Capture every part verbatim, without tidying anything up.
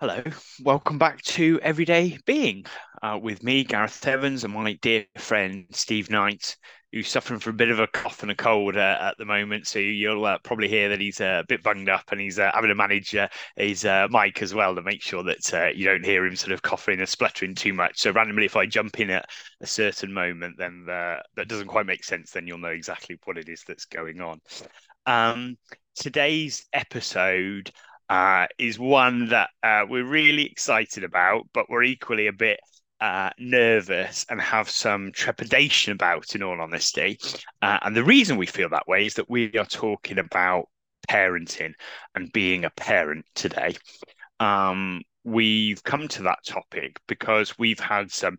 Hello, welcome back to Everyday Being uh, with me, Gareth Evans, and my dear friend Steve Knight, who's suffering from a bit of a cough and a cold uh, at the moment. So you'll uh, probably hear that he's uh, a bit bunged up, and he's uh, having to manage uh, his uh, mic as well to make sure that uh, you don't hear him sort of coughing and spluttering too much. So randomly, if I jump in at a certain moment, then the, that doesn't quite make sense. Then you'll know exactly what it is that's going on. Um, today's episode Uh, is one that uh, we're really excited about, but we're equally a bit uh, nervous and have some trepidation about, in all honesty. Uh, and the reason we feel that way is that we are talking about parenting and being a parent today. Um, we've come to that topic because we've had some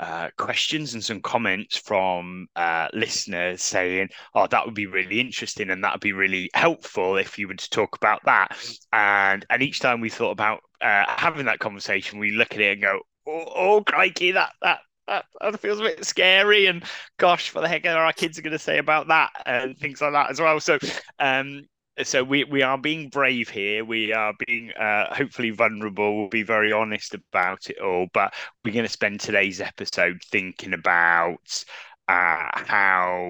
Uh, questions and some comments from uh, listeners saying, oh, that would be really interesting and that would be really helpful if you would talk about that. And and each time we thought about uh, having that conversation, we look at it and go, oh, oh crikey, that, that that that feels a bit scary, and gosh, what the heck are our kids going to say about that, and things like that as well. So um So we, we are being brave here. We are being uh, hopefully vulnerable. We'll be very honest about it all. But we're going to spend today's episode thinking about uh, how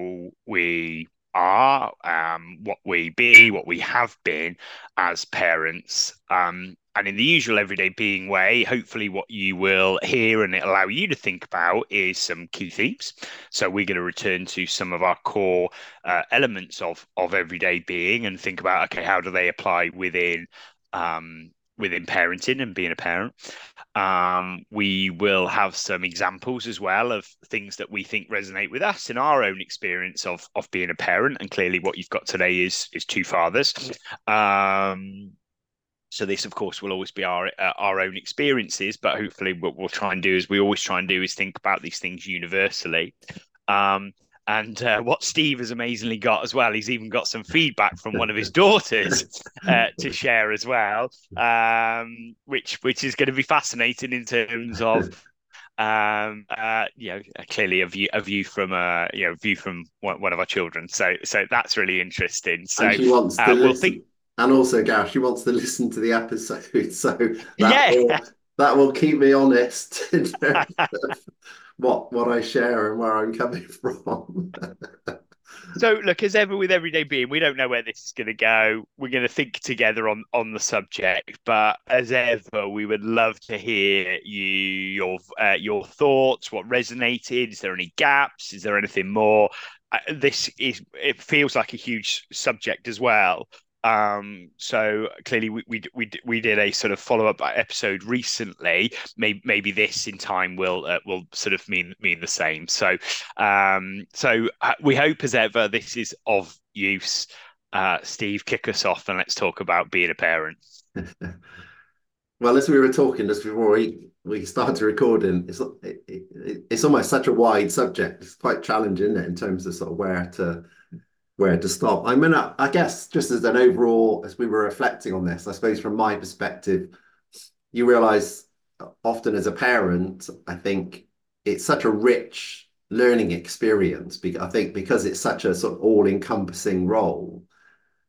we are, um, what we be, what we have been as parents. Um, and in the usual everyday being way, hopefully what you will hear and it'll allow you to think about is some key themes. So we're going to return to some of our core uh, elements of, of everyday being and think about, okay, how do they apply within um, within parenting and being a parent. Um, we will have some examples as well of things that we think resonate with us in our own experience of of being a parent. And clearly what you've got today is is two fathers. Um, so this, of course, will always be our uh, our own experiences, but hopefully what we'll try and do, as we always try and do, is think about these things universally. Um, And uh, what Steve has amazingly got as well, he's even got some feedback from one of his daughters uh, to share as well, um, which which is going to be fascinating in terms of, um, uh, you know, clearly a view a view from a you know view from one, one of our children. So so that's really interesting. So and she wants to uh, we'll think, and also Gareth, she wants to listen to the episode. So that yeah. will, that will keep me honest. What what I share and where I'm coming from. So look, as ever with Everyday Being, we don't know where this is going to go. We're going to think together on, on the subject, but as ever, we would love to hear you your uh, your thoughts. What resonated? Is there any gaps? Is there anything more? Uh, this is it feels like a huge subject as well. Um, so clearly we, we we we did a sort of follow-up episode recently. Maybe, maybe this in time will uh, will sort of mean mean the same. So um, so we hope, as ever, this is of use. Uh, Steve, kick us off and let's talk about being a parent. Well, as we were talking just before we, we started recording, it's it, it, it's almost such a wide subject. It's quite challenging, isn't it, in terms of sort of where to. Where to stop. I mean, I guess just as an overall, as we were reflecting on this, I suppose from my perspective, you realise often as a parent, I think it's such a rich learning experience. I think because it's such a sort of all-encompassing role,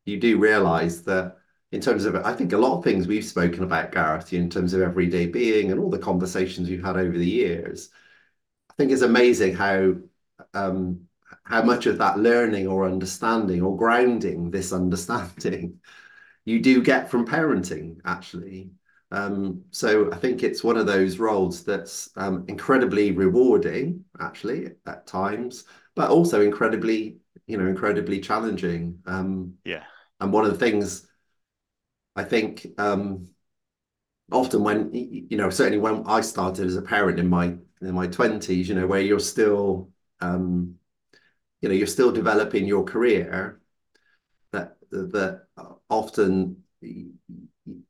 you do realise that in terms of, I think a lot of things we've spoken about, Gareth, in terms of everyday being and all the conversations we've had over the years, I think it's amazing how um, how much of that learning or understanding or grounding, this understanding, you do get from parenting, actually. Um, so I think it's one of those roles that's um, incredibly rewarding, actually, at times, but also incredibly, you know, incredibly challenging. Um, yeah. And one of the things I think um, often when, you know, certainly when I started as a parent in my in my twenties, you know, where you're still... Um, you know, you're still developing your career, that that often,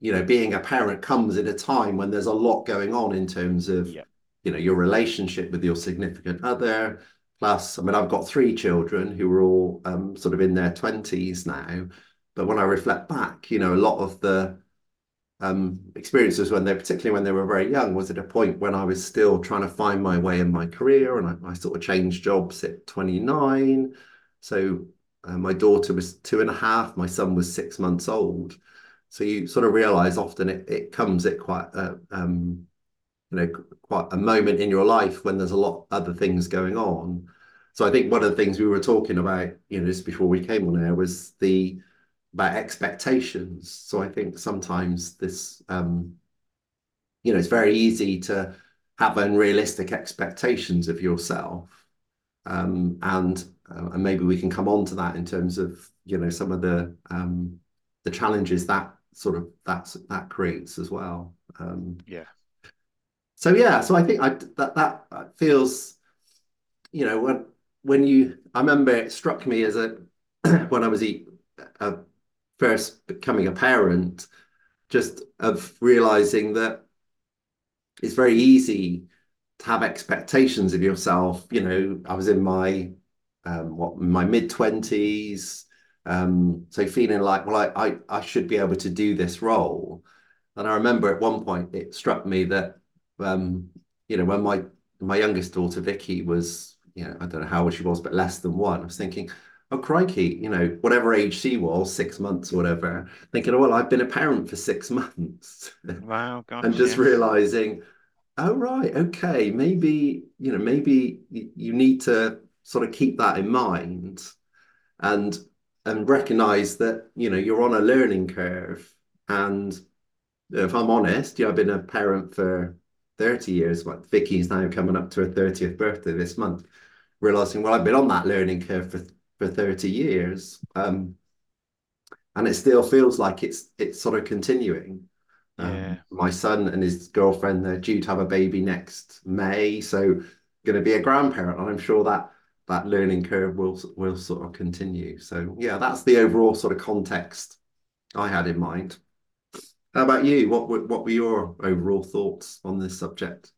you know, being a parent comes at a time when there's a lot going on in terms of, yeah. you know, your relationship with your significant other. Plus, I mean, I've got three children who are all um, sort of in their twenties now. But when I reflect back, you know, a lot of the um, experiences when they're, particularly when they were very young, was at a point when I was still trying to find my way in my career, and I, I sort of changed jobs at twenty-nine. So uh, my daughter was two and a half, my son was six months old. So you sort of realize often it, it comes at quite a, um, you know, quite a moment in your life when there's a lot of other things going on. So I think one of the things we were talking about, you know, just before we came on air was the about expectations. So I think sometimes this, um, you know, it's very easy to have unrealistic expectations of yourself. Um, and uh, and maybe we can come on to that in terms of, you know, some of the um, the challenges that sort of that's, that creates as well. Um, yeah. So, yeah, so I think I, that that feels, you know, when when you, I remember it struck me as a, when I was a, a first becoming a parent, just of realizing that it's very easy to have expectations of yourself. You know, I was in my, um, what, my mid twenties, um, so feeling like, well, I, I, I should be able to do this role. And I remember at one point it struck me that, um, you know, when my, my youngest daughter, Vicky, was, you know, I don't know how old she was, but less than one, I was thinking, oh, crikey, you know, whatever age she was, six months or whatever, thinking, oh, well, I've been a parent for six months. Wow, gosh. And just yes. realizing, oh, right, okay, maybe, you know, maybe you need to sort of keep that in mind and and recognize that, you know, you're on a learning curve. And if I'm honest, yeah, I've been a parent for thirty years, like Vicky's now coming up to her thirtieth birthday this month, realizing, well, I've been on that learning curve for for thirty years, um, and it still feels like it's it's sort of continuing. Um, yeah. My son and his girlfriend, they're due to have a baby next May, so going to be a grandparent, and I'm sure that that learning curve will will sort of continue. So yeah, that's the overall sort of context I had in mind. How about you? What were, what were your overall thoughts on this subject?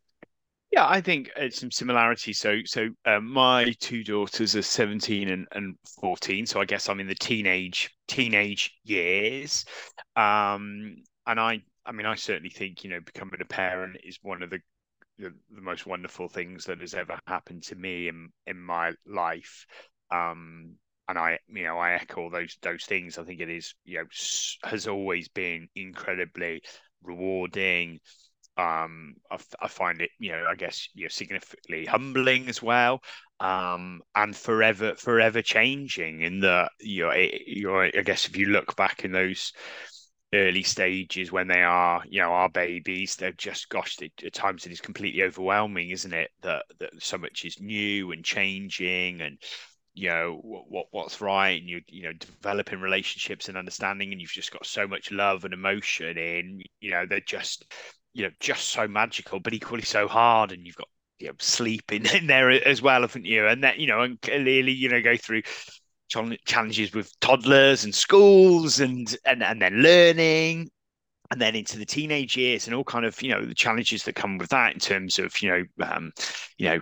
Yeah, I think it's some similarities. So, so uh, my two daughters are seventeen and, and fourteen. So I guess I'm in the teenage teenage years. Um, and I, I mean, I certainly think, you know, becoming a parent is one of the the, the most wonderful things that has ever happened to me in in my life. Um, and I, you know, I echo those those things. I think it is, you know, has always been incredibly rewarding. Um, I, I find it, you know, I guess, you know, significantly humbling as well, um, and forever, forever changing. In the, you know, it, you're, I guess, if you look back in those early stages when they are, you know, our babies, they're just, gosh, they, at times it is completely overwhelming, isn't it? That that so much is new and changing, and you know what what's right, and you you know developing relationships and understanding, and you've just got so much love and emotion in. You know, they're just. You know, just so magical, but equally so hard. And you've got, you know, sleep in, in there as well, haven't you? And that, you know, and clearly, you know, go through challenges with toddlers and schools and, and, and then learning, and then into the teenage years and all kind of, you know, the challenges that come with that in terms of, you know, um, you know,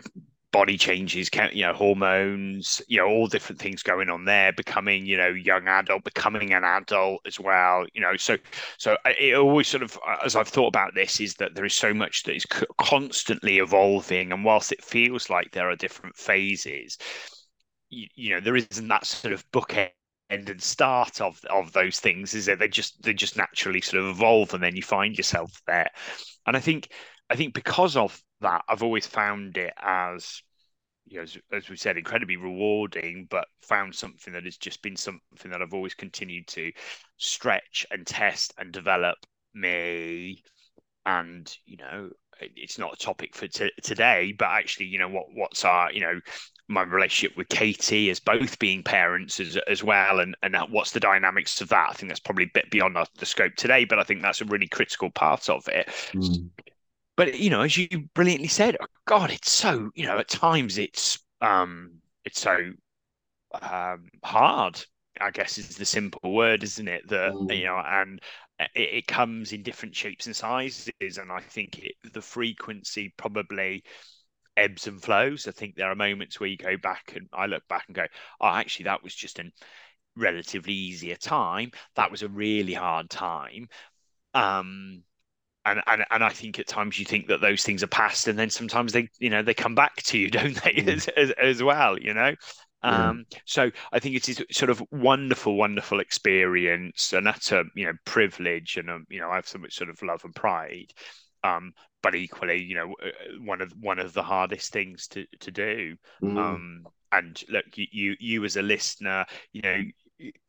body changes, you know, hormones, you know, all different things going on there, becoming, you know, young adult, becoming an adult as well, you know, so, so it always sort of, as I've thought about this, is that there is so much that is constantly evolving. And whilst it feels like there are different phases, you, you know, there isn't that sort of bookend and start of, of those things, is that they just, they just naturally sort of evolve, and then you find yourself there. And I think, I think because of that, I've always found it as, you know, as, as we said, incredibly rewarding, but found something that has just been something that I've always continued to stretch and test and develop me. And, you know, it, it's not a topic for t- today, but actually, you know, what what's our, you know, my relationship with Katie as both being parents as, as well, and, and what's the dynamics of that? I think that's probably a bit beyond our, the scope today, but I think that's a really critical part of it. Mm. But, you know, as you brilliantly said, oh God, it's so, you know, at times it's um, it's so um, hard, I guess, is the simple word, isn't it? That, you know, and it, it comes in different shapes and sizes. And I think it, the frequency probably ebbs and flows. I think there are moments where you go back and I look back and go, oh, actually, that was just a relatively easier time. That was a really hard time. Um And, and and I think at times you think that those things are past, and then sometimes they, you know, they come back to you, don't they, as, as, as well, you know? Um, mm. So I think it is sort of wonderful, wonderful experience, and that's a you know privilege, and a, you know I have so much sort of love and pride. Um, but equally, you know, one of one of the hardest things to to do. Mm. Um, and look, you, you you as a listener, you know,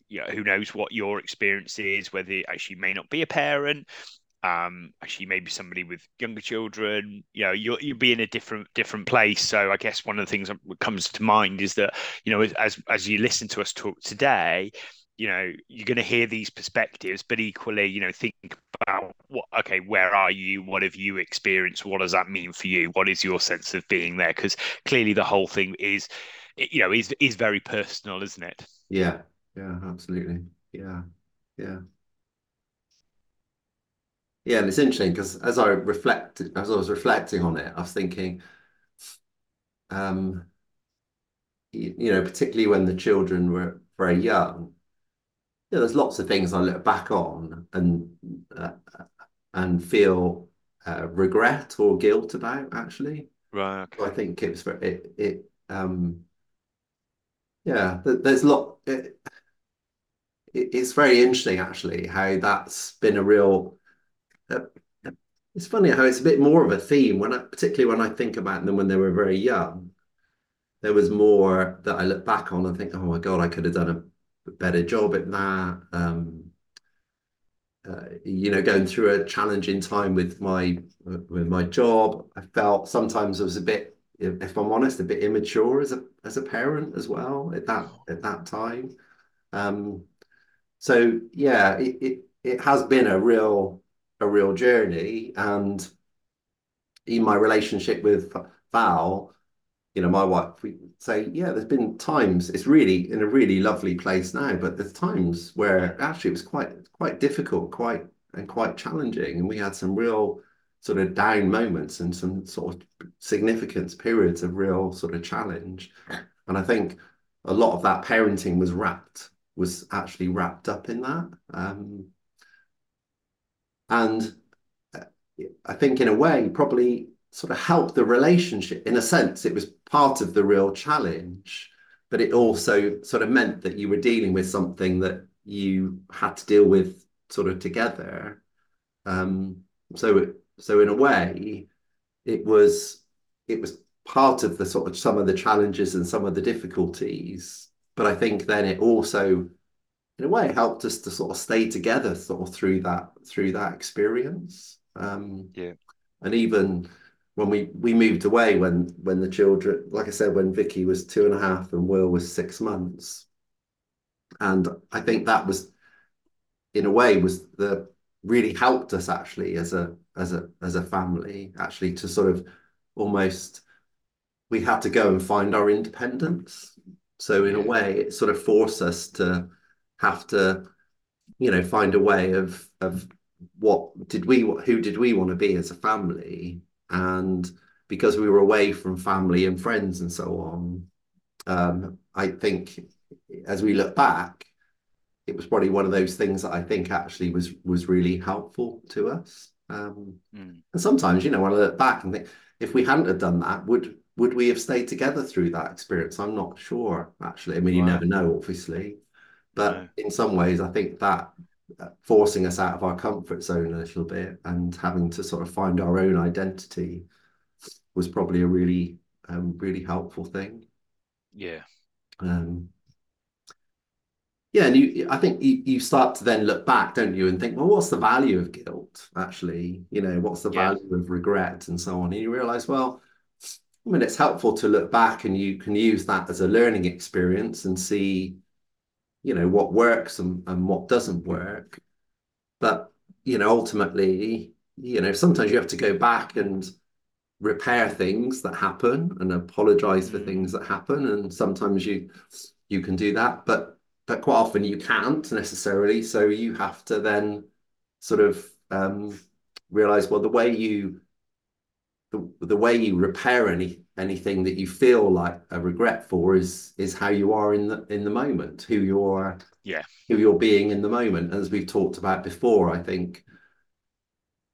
you know, who knows what your experience is? Whether it actually may not be a parent. Um, actually, maybe somebody with younger children, you know, you'll, you'll be in a different different place. So I guess one of the things that comes to mind is that, you know, as as you listen to us talk today, you know, you're going to hear these perspectives, but equally, you know, think about what, okay, where are you? What have you experienced? What does that mean for you? What is your sense of being there? Because clearly the whole thing is, you know, is is very personal, isn't it? Yeah, yeah, absolutely. Yeah, yeah. Yeah, and it's interesting because as I reflect, as I was reflecting on it, I was thinking, um, you, you know, particularly when the children were very young, you know, there's lots of things I look back on and uh, and feel uh, regret or guilt about, actually. Right. Okay. So I think it was for it. It. Um, yeah, there's a lot. It, it's very interesting, actually, how that's been a real. It's funny how it's a bit more of a theme when I, particularly when I think about them when they were very young, there was more that I look back on and think, oh my God, I could have done a better job at that. Um, uh, you know, going through a challenging time with my with my job, I felt sometimes I was a bit, if I'm honest, a bit immature as a as a parent as well at that at that time. Um, so yeah, it, it it has been a real. a real journey, and in my relationship with Val, you know, my wife, we say, yeah, there's been times it's really in a really lovely place now, but there's times where actually it was quite quite difficult, quite and quite challenging, and we had some real sort of down moments and some sort of significant periods of real sort of challenge. And I think a lot of that parenting was wrapped was actually wrapped up in that. Um, And I think in a way, probably sort of helped the relationship. In a sense, it was part of the real challenge, but it also sort of meant that you were dealing with something that you had to deal with sort of together. Um, so, so in a way, it was it was part of the sort of some of the challenges and some of the difficulties. But I think then it also, in a way, helped us to sort of stay together sort of through that through that experience. Um, yeah. And even when we, we moved away, when when the children, like I said, when Vicky was two and a half and Will was six months. And I think that was, in a way, was the really helped us actually as a as a as a family, actually, to sort of almost, we had to go and find our independence. So in a way, it sort of forced us to have to, you know, find a way of of what did we, who did we want to be as a family? And because we were away from family and friends and so on, um, I think as we look back, it was probably one of those things that I think actually was was really helpful to us. Um, mm. And sometimes, you know, when I look back and think, if we hadn't have done that, would would we have stayed together through that experience? I'm not sure, actually. I mean, you wow. never know, obviously. But yeah. in some ways, I think that forcing us out of our comfort zone a little bit and having to sort of find our own identity was probably a really, um, really helpful thing. Yeah. Um, yeah, and you, I think you, you start to then look back, don't you, and think, well, what's the value of guilt, actually? You know, what's the yeah. value of regret and so on? And you realise, well, I mean, it's helpful to look back and you can use that as a learning experience and see, you know, what works and, and what doesn't work. But, you know, ultimately, you know, sometimes you have to go back and repair things that happen and apologize for things that happen. And sometimes you you can do that, but but quite often you can't necessarily. So you have to then sort of um, realize, well, the way you the, the way you repair any anything that you feel like a regret for is is how you are in the in the moment, who you're yeah who you're being in the moment. As we've talked about before, I think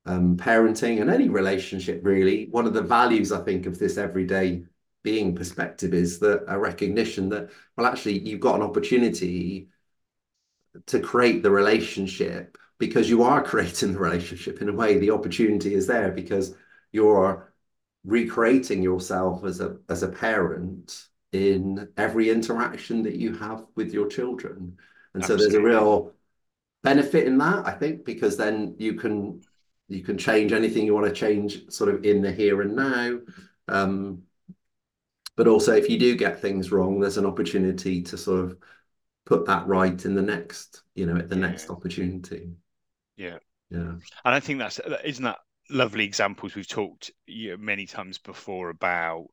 um parenting and any relationship, really, one of the values I think of this everyday being perspective is that a recognition that, well, actually you've got an opportunity to create the relationship, because you are creating the relationship in a way. The opportunity is there because you're recreating yourself as a as a parent in every interaction that you have with your children. And Absolutely. So there's a real benefit in that, I think, because then you can you can change anything you want to change sort of in the here and now. Um, but also if you do get things wrong, there's an opportunity to sort of put that right in the next, you know, at the yeah. next opportunity. Yeah. Yeah. And I think that's, isn't that lovely examples we've talked you know, many times before about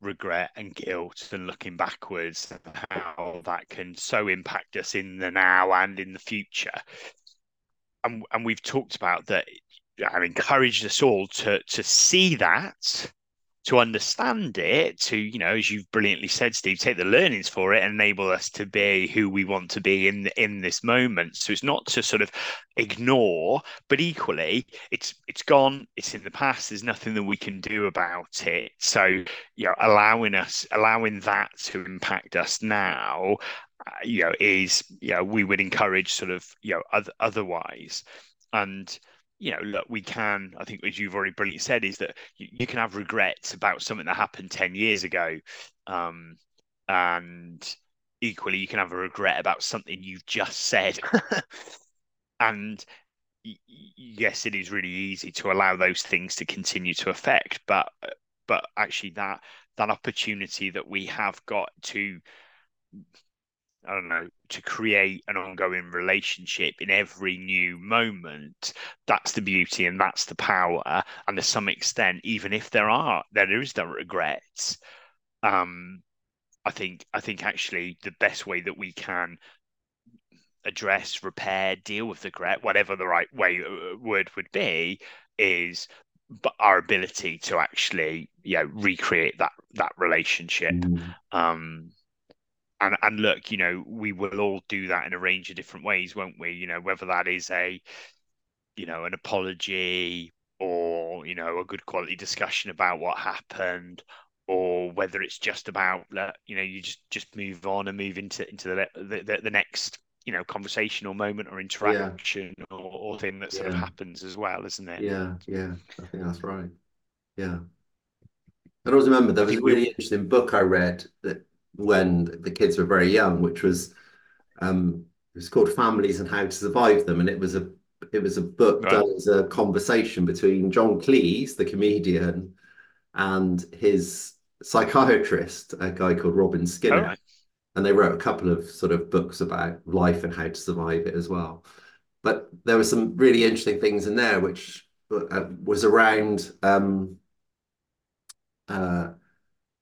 regret and guilt and looking backwards and how that can so impact us in the now and in the future. And, and we've talked about that, and encouraged us all to, to see that, to understand it, to, you know, as you've brilliantly said, Steve, take the learnings for it and enable us to be who we want to be in in this moment. So it's not to sort of ignore, but equally it's it's gone, it's in the past, there's nothing that we can do about it. So, you know, allowing us, allowing that to impact us now, uh, you know, is, you know, we would encourage sort of, you know, other, otherwise. And, you know, look, we can, I think as you've already brilliantly said, is that you, you can have regrets about something that happened ten years ago. Um, and equally, you can have a regret about something you've just said. And y- yes, it is really easy to allow those things to continue to affect. But but actually that that opportunity that we have got to, I don't know, to create an ongoing relationship in every new moment, that's the beauty and that's the power. And to some extent, even if there are, there is the regrets, um, I think, I think actually the best way that we can address, repair, deal with the regret, whatever the right way uh, word would be, is our ability to actually, you know, recreate that, that relationship. Mm. Um, And, and look, you know, we will all do that in a range of different ways, won't we? You know, whether that is a, you know, an apology, or, you know, a good quality discussion about what happened, or whether it's just about, you know, you just, just move on and move into into the the, the next, you know, conversational moment or interaction yeah. or, or thing that sort yeah. of happens as well, isn't it? Yeah, yeah, I think that's right. Yeah. I always remember there was a really interesting book I read that, when the kids were very young, which was um it was called Families and How to Survive Them, and it was a it was a book right. that was a conversation between John Cleese, the comedian, and his psychiatrist, a guy called Robin Skinner. Right. And they wrote a couple of sort of books about life and how to survive it as well. But there were some really interesting things in there, which uh, was around um uh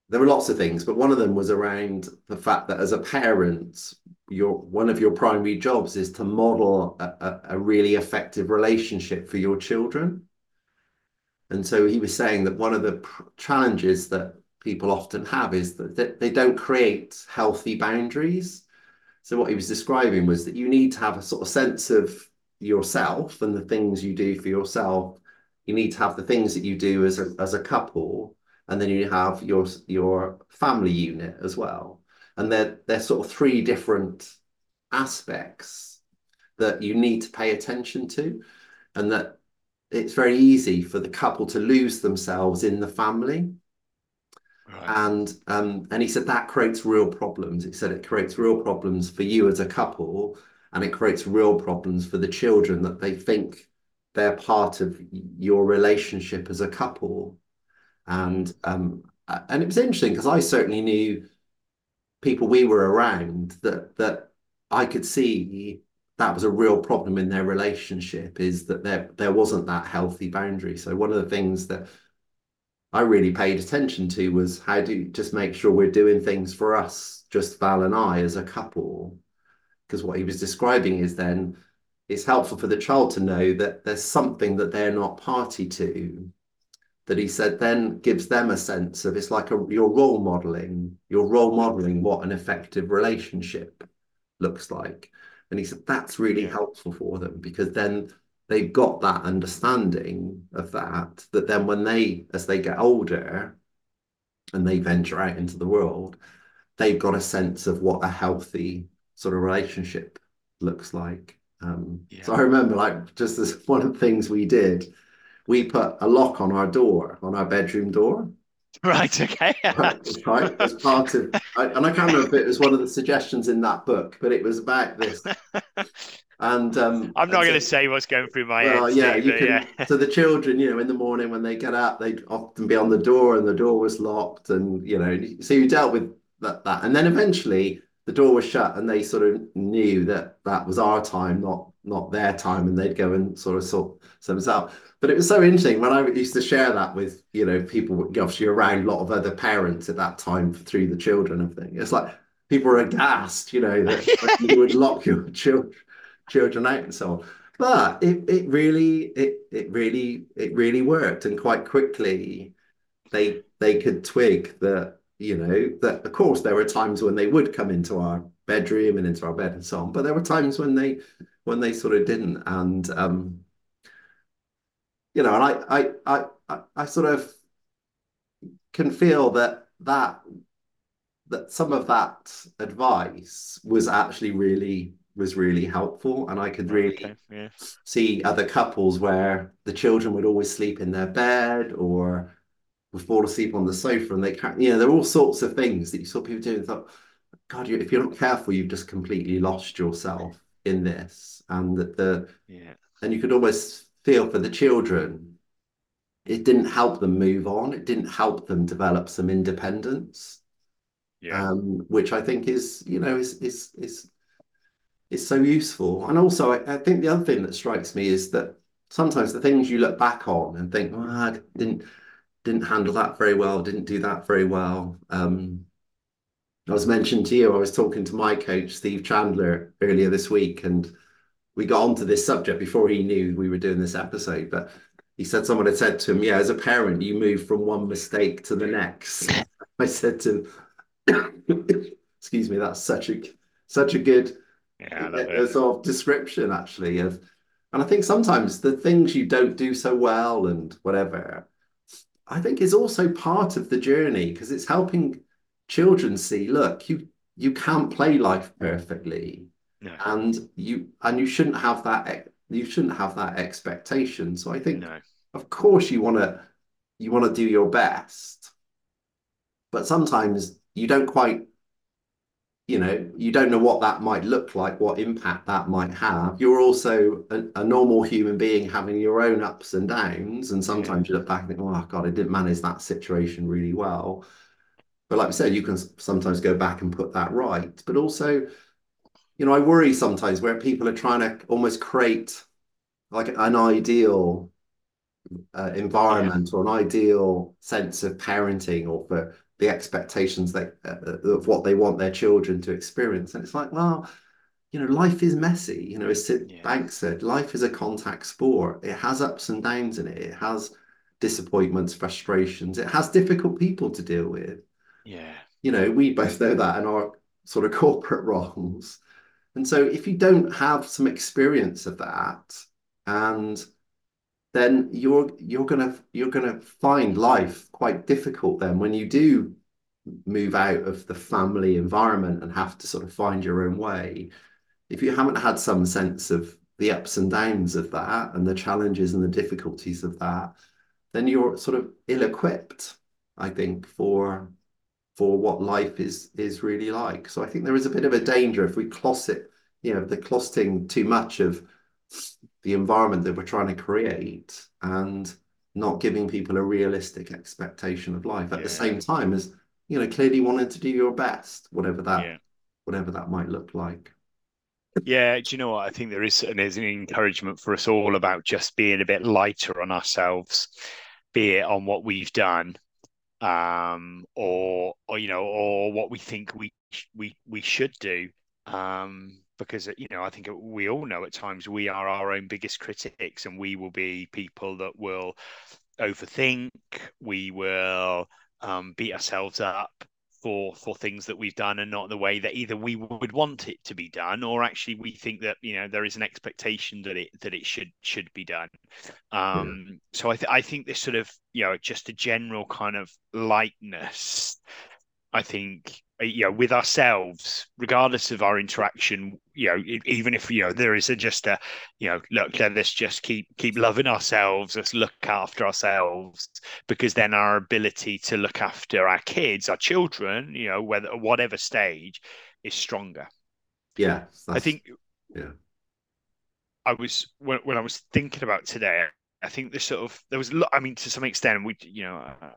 there were lots of things, but one of them was around the fact that as a parent, your one of your primary jobs is to model a, a, a really effective relationship for your children. And so he was saying that one of the pr- challenges that people often have is that, that they don't create healthy boundaries. So what he was describing was that you need to have a sort of sense of yourself and the things you do for yourself. You need to have the things that you do as a, as a couple. And then you have your your family unit as well. And they're, they're sort of three different aspects that you need to pay attention to. And that it's very easy for the couple to lose themselves in the family. Right. And, um, and he said that creates real problems. He said it creates real problems for you as a couple, and it creates real problems for the children, that they think they're part of your relationship as a couple. And um, and it was interesting because I certainly knew people we were around that that I could see that was a real problem in their relationship, is that there there wasn't that healthy boundary. So one of the things that I really paid attention to was how do you just make sure we're doing things for us, just Val and I as a couple, because what he was describing is then it's helpful for the child to know that there's something that they're not party to. That he said then gives them a sense of, it's like a, you're role modeling, you're role modeling what an effective relationship looks like. And he said that's really helpful for them, because then they've got that understanding of that, that then when they, as they get older, and they venture out into the world, they've got a sense of what a healthy sort of relationship looks like. Um, yeah. So I remember, like, just as one of the things we did, we put a lock on our door, on our bedroom door. Right, okay. right, right, as part of, I, and I can't remember if it was one of the suggestions in that book, but it was about this. And um, I'm not going to say what's going through my well, head. Yeah, you can, yeah. So the children, you know, in the morning when they get up, they'd often be on the door, and the door was locked, and you know, so you dealt with that. that. And then eventually the door was shut, and they sort of knew that that was our time, not not their time, and they'd go and sort of sort themselves out. But it was so interesting when I used to share that with, you know, people, obviously around a lot of other parents at that time through the children and things. It's like people were aghast, you know, that like, you would lock your children children out and so on. But it it really it it really it really worked, and quite quickly they they could twig that, you know, that of course there were times when they would come into our bedroom and into our bed and so on, but there were times when they when they sort of didn't. And um you know, and I I I I sort of can feel that that that some of that advice was actually really was really helpful, and I could really okay, yeah. see other couples where the children would always sleep in their bed or would fall asleep on the sofa, and they can't, you know, there are all sorts of things that you saw people doing and thought, God, you, if you're not careful, you've just completely lost yourself in this. And that the yeah, and you could almost feel for the children, it didn't help them move on. It didn't help them develop some independence, yeah, um, which I think is, you know, is is is is so useful. And also, I, I think the other thing that strikes me is that sometimes the things you look back on and think, well, I didn't didn't handle that very well, didn't do that very well. Um, I was mentioned to you, I was talking to my coach, Steve Chandler, earlier this week, and we got onto this subject before he knew we were doing this episode, but he said someone had said to him, yeah, as a parent, you move from one mistake to the next. I said to him, excuse me, that's such a, such a good yeah, a, a sort of description, actually. Of, and I think sometimes the things you don't do so well and whatever, I think is also part of the journey, because it's helping children see, look, you, you can't play life perfectly. No. And you and you shouldn't have that you shouldn't have that expectation. So I think, no. of course, you want to you want to do your best, but sometimes you don't quite, you know, you don't know what that might look like, what impact that might have. You're also a, a normal human being having your own ups and downs, and sometimes yeah. you look back and think, oh God, I didn't manage that situation really well. But like I said, you can sometimes go back and put that right, but also, you know, I worry sometimes where people are trying to almost create like an ideal uh, environment yeah. or an ideal sense of parenting or for the expectations that uh, of what they want their children to experience. And it's like, well, you know, life is messy. You know, as Sid yeah. Banks said, life is a contact sport. It has ups and downs in it. It has disappointments, frustrations. It has difficult people to deal with. Yeah. You know, we both know that in our sort of corporate roles. And so if you don't have some experience of that, and then you're you're gonna you're gonna find life quite difficult then when you do move out of the family environment and have to sort of find your own way. If you haven't had some sense of the ups and downs of that and the challenges and the difficulties of that, then you're sort of ill-equipped, I think, for for what life is is really like. So I think there is a bit of a danger if we closet, you know, the closeting too much of the environment that we're trying to create and not giving people a realistic expectation of life at yeah. the same time as, you know, clearly wanting to do your best, whatever that yeah. whatever that might look like. Yeah, do you know what? I think there is an, is an encouragement for us all about just being a bit lighter on ourselves, be it on what we've done, um, or, or, you know, or what we think we, we, we should do. Um, because, you know, I think we all know at times we are our own biggest critics, and we will be people that will overthink. We will um, beat ourselves up for for things that we've done and not the way that either we would want it to be done, or actually we think that, you know, there is an expectation that it that it should should be done. Um, yeah. So I, th- I think this sort of, you know, just a general kind of lightness, I think, you know, with ourselves, regardless of our interaction, you know, even if, you know, there is a, just a, you know, look, let us just keep keep loving ourselves, let's look after ourselves, because then our ability to look after our kids, our children, you know, whether whatever stage, is stronger. Yeah, I think. Yeah, I was when when I was thinking about today, I think this sort of there was, I mean, to some extent, we, you know. Uh,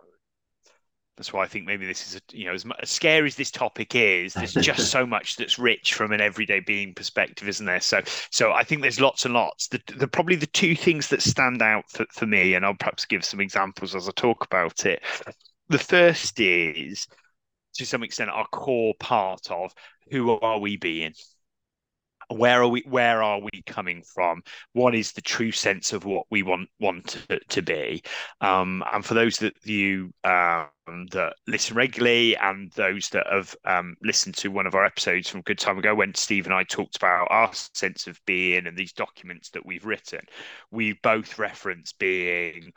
That's why I think maybe this is, a, you know, as, much, as scary as this topic is, there's just so much that's rich from an everyday being perspective, isn't there? So, so I think there's lots and lots. The, the probably the two things that stand out for, for me, and I'll perhaps give some examples as I talk about it. The first is, to some extent, our core part of who are we being? Where are we? Where are we coming from? What is the true sense of what we want want to, to be? Um, and for those that you um, that listen regularly, and those that have um, listened to one of our episodes from a good time ago, when Steve and I talked about our sense of being and these documents that we've written, we both reference being.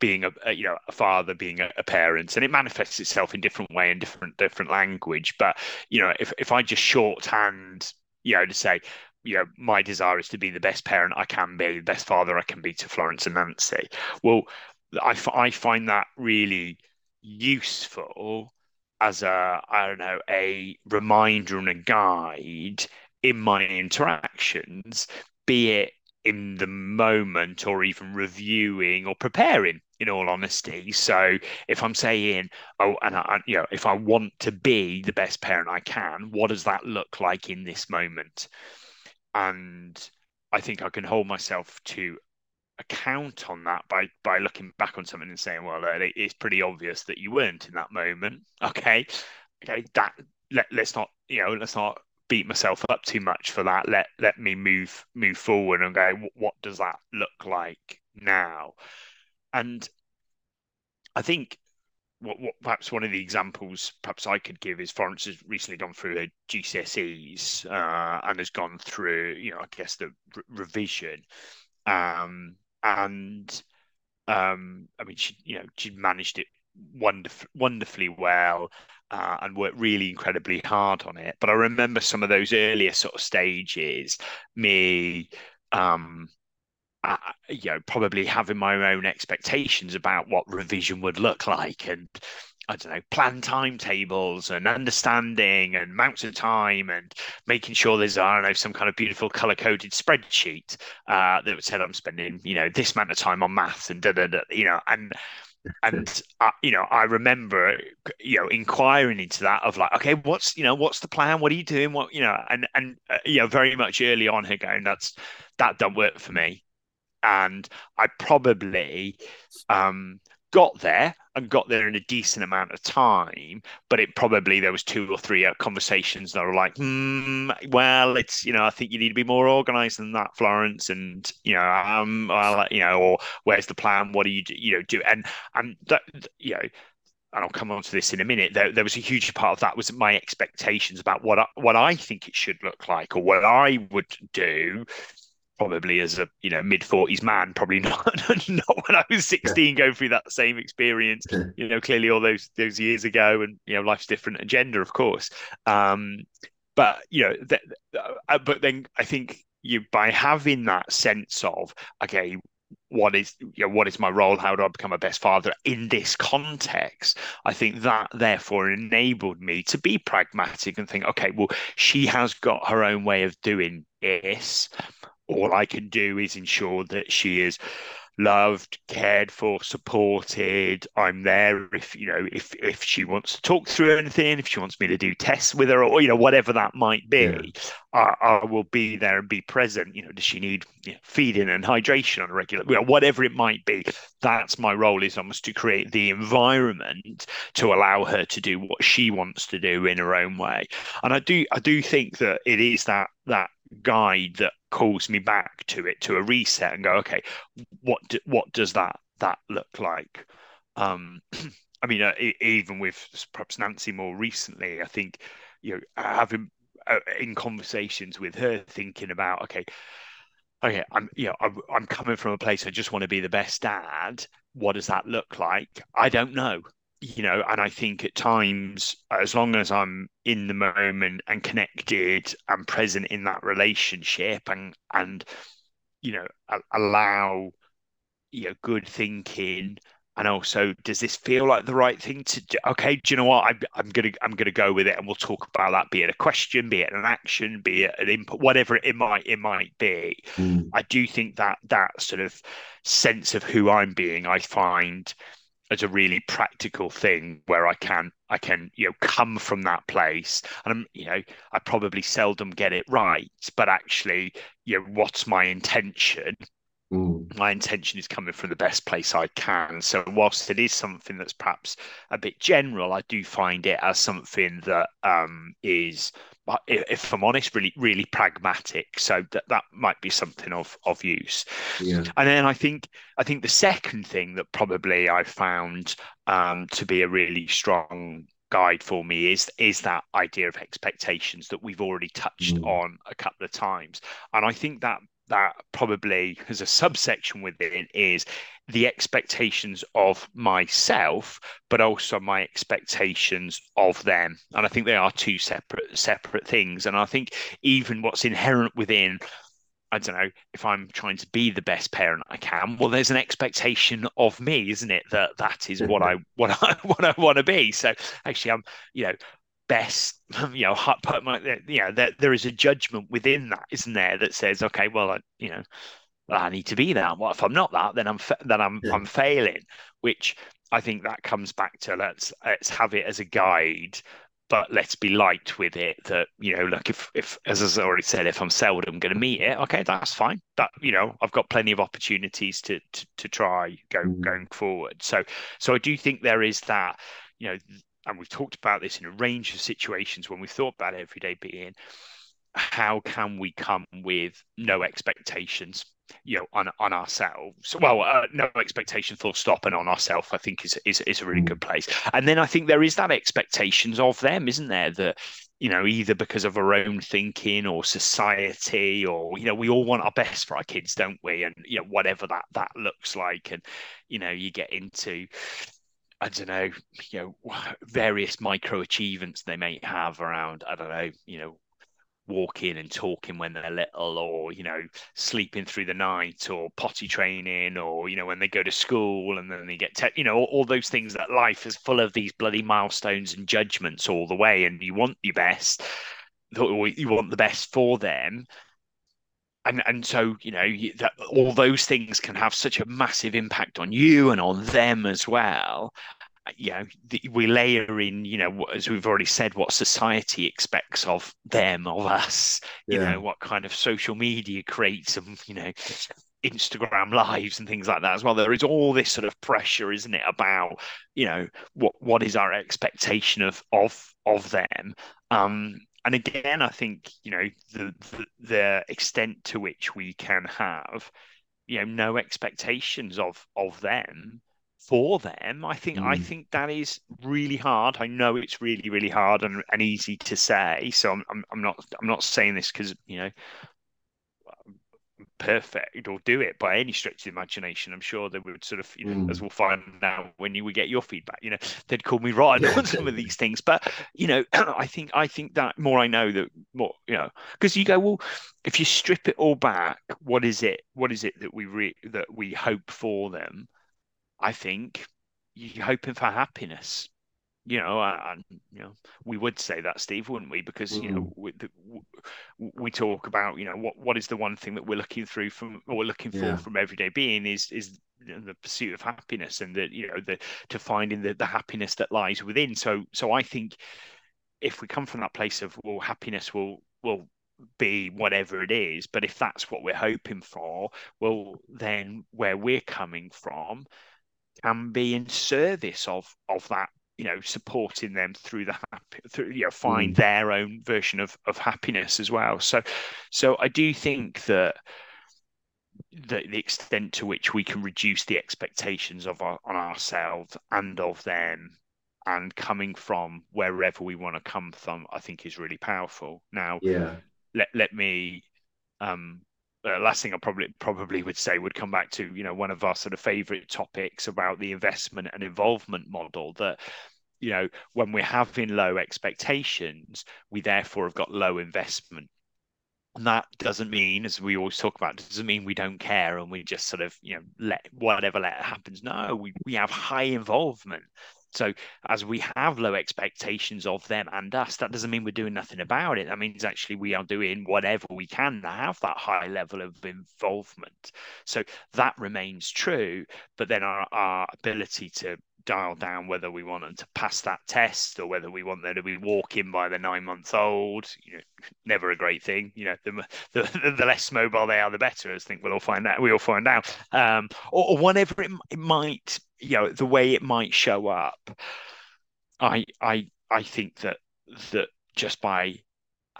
being a, a you know a father, being a, a parent, and it manifests itself in different way in different different language. But you know, if if I just shorthand, you know, to say, you know, my desire is to be the best parent I can be, the best father I can be to Florence and Nancy. Well, I, f- I find that really useful as a, I don't know, a reminder and a guide in my interactions, be it in the moment or even reviewing or preparing, in all honesty. So if I'm saying, oh, and I, I, you know, if I want to be the best parent I can, what does that look like in this moment? And I think I can hold myself to account on that by by looking back on something and saying, well, it's pretty obvious that you weren't in that moment. Okay, okay, that let, let's not, you know, let's not beat myself up too much for that. Let let me move move forward and go, what does that look like now? And I think what, what perhaps one of the examples perhaps I could give is Florence has recently gone through her G C S Es uh, and has gone through, you know, I guess the re- revision. Um, and um, I mean, she, you know, she managed it wonderfully, wonderfully well. Uh, and worked really incredibly hard on it. But I remember some of those earlier sort of stages, me, um, uh, you know, probably having my own expectations about what revision would look like, and I don't know, plan timetables and understanding and amounts of time and making sure there's, I don't know, some kind of beautiful color coded spreadsheet uh, that would say I'm spending, you know, this amount of time on maths and da da da, you know, and. And, uh, you know, I remember, you know, inquiring into that of like, OK, what's, you know, what's the plan? What are you doing? What, you know, and, and uh, you know, very much early on her going, that's that don't work for me. And I probably um, got there and got there in a decent amount of time. But it probably there was two or three conversations that were like, mm, well, it's, you know, I think you need to be more organized than that, Florence. And, you know, um, well, you know, or where's the plan? What do you do? You know, do and and that, you know, and I'll come on to this in a minute. There, there was a huge part of that was my expectations about what I, what I think it should look like or what I would do. Probably as a, you know, mid forties man, probably not, not when I was sixteen, going through that same experience, you know, clearly all those those years ago, and, you know, life's different and gender, of course. Um, but, you know, th- uh, but then I think you, by having that sense of, okay, what is, you know, what is my role? How do I become a best father in this context? I think that therefore enabled me to be pragmatic and think, okay, well, she has got her own way of doing this. All I can do is ensure that she is loved, cared for, supported. I'm there if, you know, if if she wants to talk through anything, if she wants me to do tests with her, or, you know, whatever that might be, yeah. I, I will be there and be present. You know, does she need, you know, feeding and hydration on a regular, you know, whatever it might be. That's my role, is almost to create the environment to allow her to do what she wants to do in her own way. And I do I do think that it is that that guide that calls me back to it, to a reset and go, okay, what do, what does that that look like? Um I mean, uh, even with perhaps Nancy more recently, I think, you know, having uh, in conversations with her, thinking about, okay, okay, I'm, you know, I'm, I'm coming from a place I just want to be the best dad. What does that look like? I don't know, you know, and I think at times, as long as I'm in the moment and connected and present in that relationship and, and, you know, allow, you know, good thinking. And also, does this feel like the right thing to do? Okay, do you know what? I'm, I'm gonna I'm gonna go with it, and we'll talk about that. Be it a question, be it an action, be it an input, whatever it might it might be. Mm. I do think that that sort of sense of who I'm being, I find as a really practical thing where I can I can you know come from that place. And I'm you know I probably seldom get it right, but actually, you know, what's my intention? My intention is coming from the best place I can. So whilst it is something that's perhaps a bit general, I do find it as something that um, is, if I'm honest, really, really pragmatic. So that, that might be something of, of use. Yeah. And then I think I think the second thing that probably I found um, to be a really strong guide for me is is that idea of expectations that we've already touched mm. on a couple of times. And I think that that probably as a subsection within is the expectations of myself, but also my expectations of them. And I think they are two separate, separate things. And I think even what's inherent within, I don't know, if I'm trying to be the best parent I can, well, there's an expectation of me, isn't it? That that is what I, what I, what I want to be. So actually I'm, you know, best, you know, you know, there, there is a judgment within that, isn't there, that says, okay, well, I, you know, well, I need to be that. Well, if I'm not that, then I'm then I'm yeah. I'm failing. Which I think that comes back to let's let's have it as a guide, but let's be light with it. That, you know, look, if if as I already said, if I'm seldom going to meet it, okay, that's fine. That, you know, I've got plenty of opportunities to to, to try go mm. going forward. So so I do think there is that, you know. And we've talked about this in a range of situations when we thought about everyday being, how can we come with no expectations, you know, on, on ourselves? Well, uh, no expectation full stop, and on ourselves, I think is, is, is a really good place. And then I think there is that expectations of them, isn't there? That, you know, either because of our own thinking or society, or, you know, we all want our best for our kids, don't we? And, you know, whatever that, that looks like. And, you know, you get into, I don't know, you know, various micro achievements they may have around, I don't know, you know, walking and talking when they're little, or, you know, sleeping through the night, or potty training, or, you know, when they go to school and then they get, te- you know, all, all those things that life is full of, these bloody milestones and judgments all the way. And you want your best, or you want the best for them. And and so, you know, that all those things can have such a massive impact on you and on them as well. You know, the, we layer in, you know, as we've already said, what society expects of them, of us, you yeah. know, what kind of social media creates, and, you know, Instagram lives and things like that as well. There is all this sort of pressure, isn't it, about, you know, what what is our expectation of of of them. Um, And again, I think, you know, the, the the extent to which we can have, you know, no expectations of of them for them. I think mm. I think that is really hard. I know it's really, really hard and, and easy to say. So I'm, I'm I'm not I'm not saying this because, you know, I'm perfect or do it by any stretch of the imagination. I'm sure they would sort of, you know, mm. as we'll find out when you we get your feedback, you know, they'd call me rotten on some of these things. But, you know, I think I think that more I know that more, you know, because you go, well, if you strip it all back, what is it? What is it that we re- that we hope for them? I think you're hoping for happiness. You know, and, you know, we would say that, Steve, wouldn't we? Because, you know, we, we talk about, you know, what, what is the one thing that we're looking through from, or we're looking for yeah. from everyday being is is the pursuit of happiness, and that, you know, the to finding the, the happiness that lies within. So, so I think if we come from that place of, well, happiness will will be whatever it is, but if that's what we're hoping for, well, then where we're coming from can be in service of of that. You know, supporting them through the happy, through, you know, find mm. their own version of, of happiness as well. So, so I do think that, the, the extent to which we can reduce the expectations of our, on ourselves and of them, and coming from wherever we want to come from, I think is really powerful. Now, yeah. let let me. Um, Uh, last thing I probably probably would say would come back to, you know, one of our sort of favorite topics about the investment and involvement model, that, you know, when we're having low expectations, we therefore have got low investment. And that doesn't mean, as we always talk about, doesn't mean we don't care and we just sort of, you know, let whatever let it happens. No, we, we have high involvement. So as we have low expectations of them and us, that doesn't mean we're doing nothing about it. That means actually we are doing whatever we can to have that high level of involvement. So that remains true, but then our, our ability to dial down whether we want them to pass that test or whether we want them to be walking by the nine month old, you know, never a great thing. You know, the, the the less mobile they are, the better. I think we'll all find out. We all find out, um, or, or whatever it, it might, you know, the way it might show up. I I I think that that just by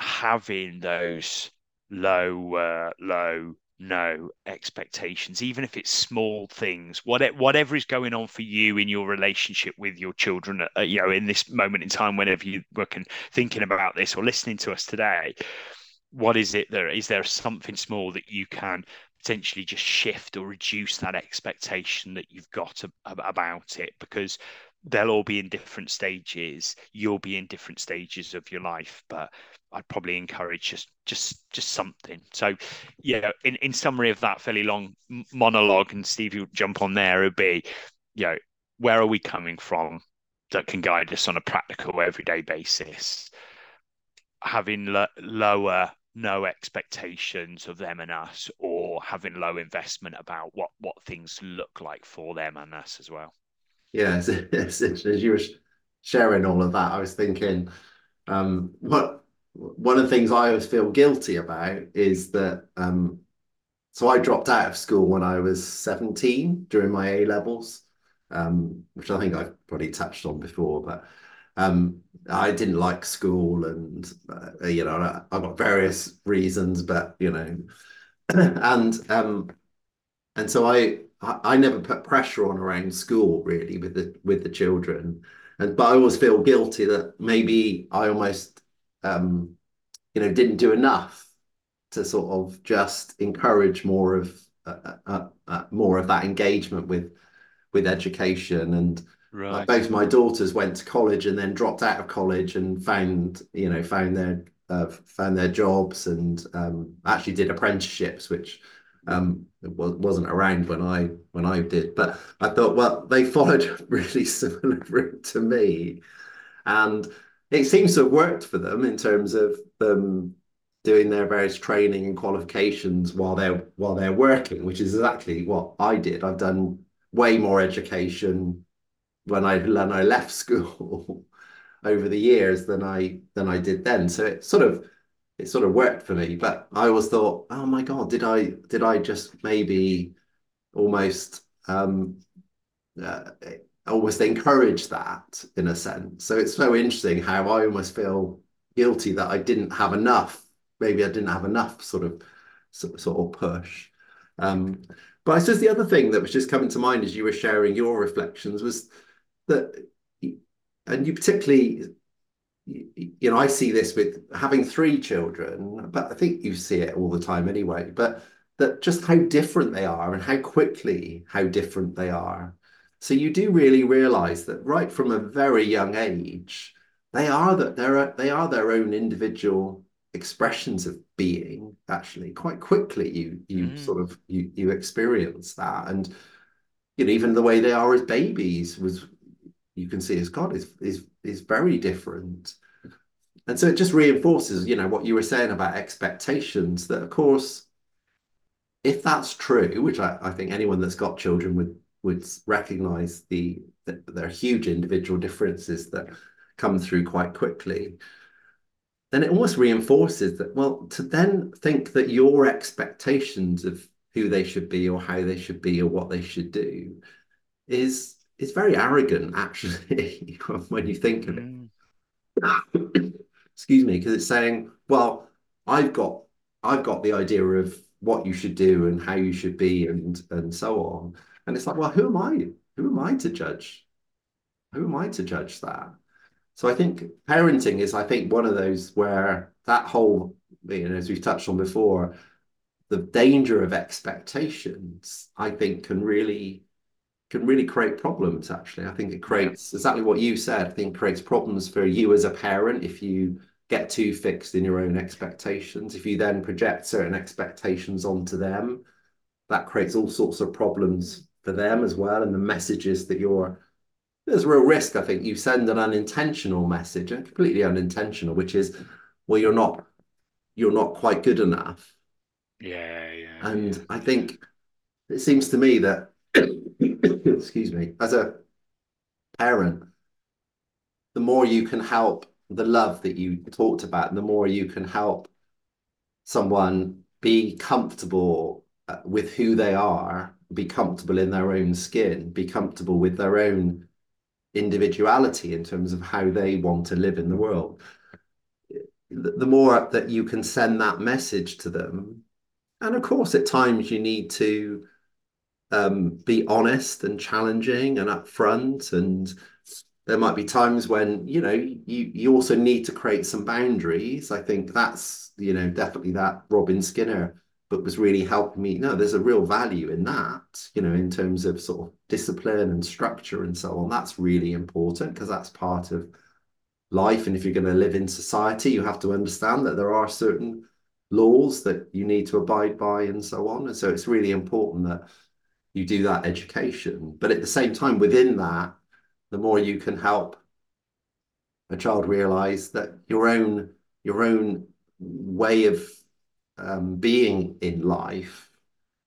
having those low uh, low. no expectations, even if it's small things, whatever whatever is going on for you in your relationship with your children, uh, you know, in this moment in time, whenever you're working, thinking about this or listening to us today, what is it there? Is there something small that you can potentially just shift or reduce that expectation that you've got ab- about it? Because they'll all be in different stages. You'll be in different stages of your life, but I'd probably encourage just just just something. So, you know, in, in summary of that fairly long monologue, and Steve, you'll jump on there, it'd be, you know, where are we coming from that can guide us on a practical everyday basis? Having lo- lower, no expectations of them and us, or having low investment about what, what things look like for them and us as well. Yeah, it's, it's, it's, as you were sharing all of that, I was thinking, um, what one of the things I always feel guilty about is that, um, so I dropped out of school when I was seventeen during my A-levels, um, which I think I've probably touched on before, but um, I didn't like school, and, uh, you know, I, I've got various reasons, but, you know, and um, and so I, I never put pressure on around school really with the with the children, and but I always feel guilty that maybe I almost um, you know didn't do enough to sort of just encourage more of uh, uh, uh, more of that engagement with with education. And right. like, both my daughters went to college and then dropped out of college and found you know found their uh, found their jobs, and um, actually did apprenticeships, which. Um, it wasn't around when I when I did, but I thought, well, they followed really similar route to me, and it seems to have worked for them in terms of them doing their various training and qualifications while they're while they're working, which is exactly what I did. I've done way more education when I when I left school over the years than I than I did then. So it sort of. It sort of worked for me, but I always thought, oh my God, did I did I just maybe almost um, uh, almost encourage that in a sense? So it's so interesting how I almost feel guilty that I didn't have enough. Maybe I didn't have enough sort of sort, sort of push. Um, but I suppose the other thing that was just coming to mind as you were sharing your reflections was that, and you particularly. You know, I see this with having three children, but I think you see it all the time anyway, but that just how different they are and how quickly how different they are. So you do really realize that right from a very young age, they are that they're they are their own individual expressions of being, actually. Quite quickly you you mm. sort of you you experience that. And you know, even the way they are as babies was you can see as God is is is very different. And so it just reinforces, you know, what you were saying about expectations, that of course, if that's true, which I, I think anyone that's got children would would recognize the, the their huge individual differences that come through quite quickly, then it almost reinforces that, well, to then think that your expectations of who they should be or how they should be or what they should do is It's very arrogant, actually, when you think of it. Excuse me, because it's saying, well, I've got I've got the idea of what you should do and how you should be and and so on. And it's like, well, who am I? Who am I to judge? Who am I to judge that? So I think parenting is, I think, one of those where that whole, you know, as we've touched on before, the danger of expectations, I think, can really can really create problems, actually. I think it creates exactly what you said. I think it creates problems for you as a parent if you get too fixed in your own expectations. If you then project certain expectations onto them, that creates all sorts of problems for them as well. And the messages that you're, there's real risk, I think, you send an unintentional message, and completely unintentional, which is, well, you're not, you're not quite good enough. Yeah, yeah. And yeah. I think it seems to me that, excuse me, as a parent, the more you can help the love that you talked about, the more you can help someone be comfortable with who they are, be comfortable in their own skin, be comfortable with their own individuality in terms of how they want to live in the world. The more that you can send that message to them. And of course, at times you need to um, be honest and challenging and upfront. And there might be times when, you know, you, you also need to create some boundaries. I think that's, you know, definitely that Robin Skinner book was really helping me. No, there's a real value in that, you know, in terms of sort of discipline and structure and so on. That's really important because that's part of life. And if you're going to live in society, you have to understand that there are certain laws that you need to abide by and so on. And so it's really important that you do that education. But at the same time, within that, the more you can help a child realize that your own your own way of um, being in life,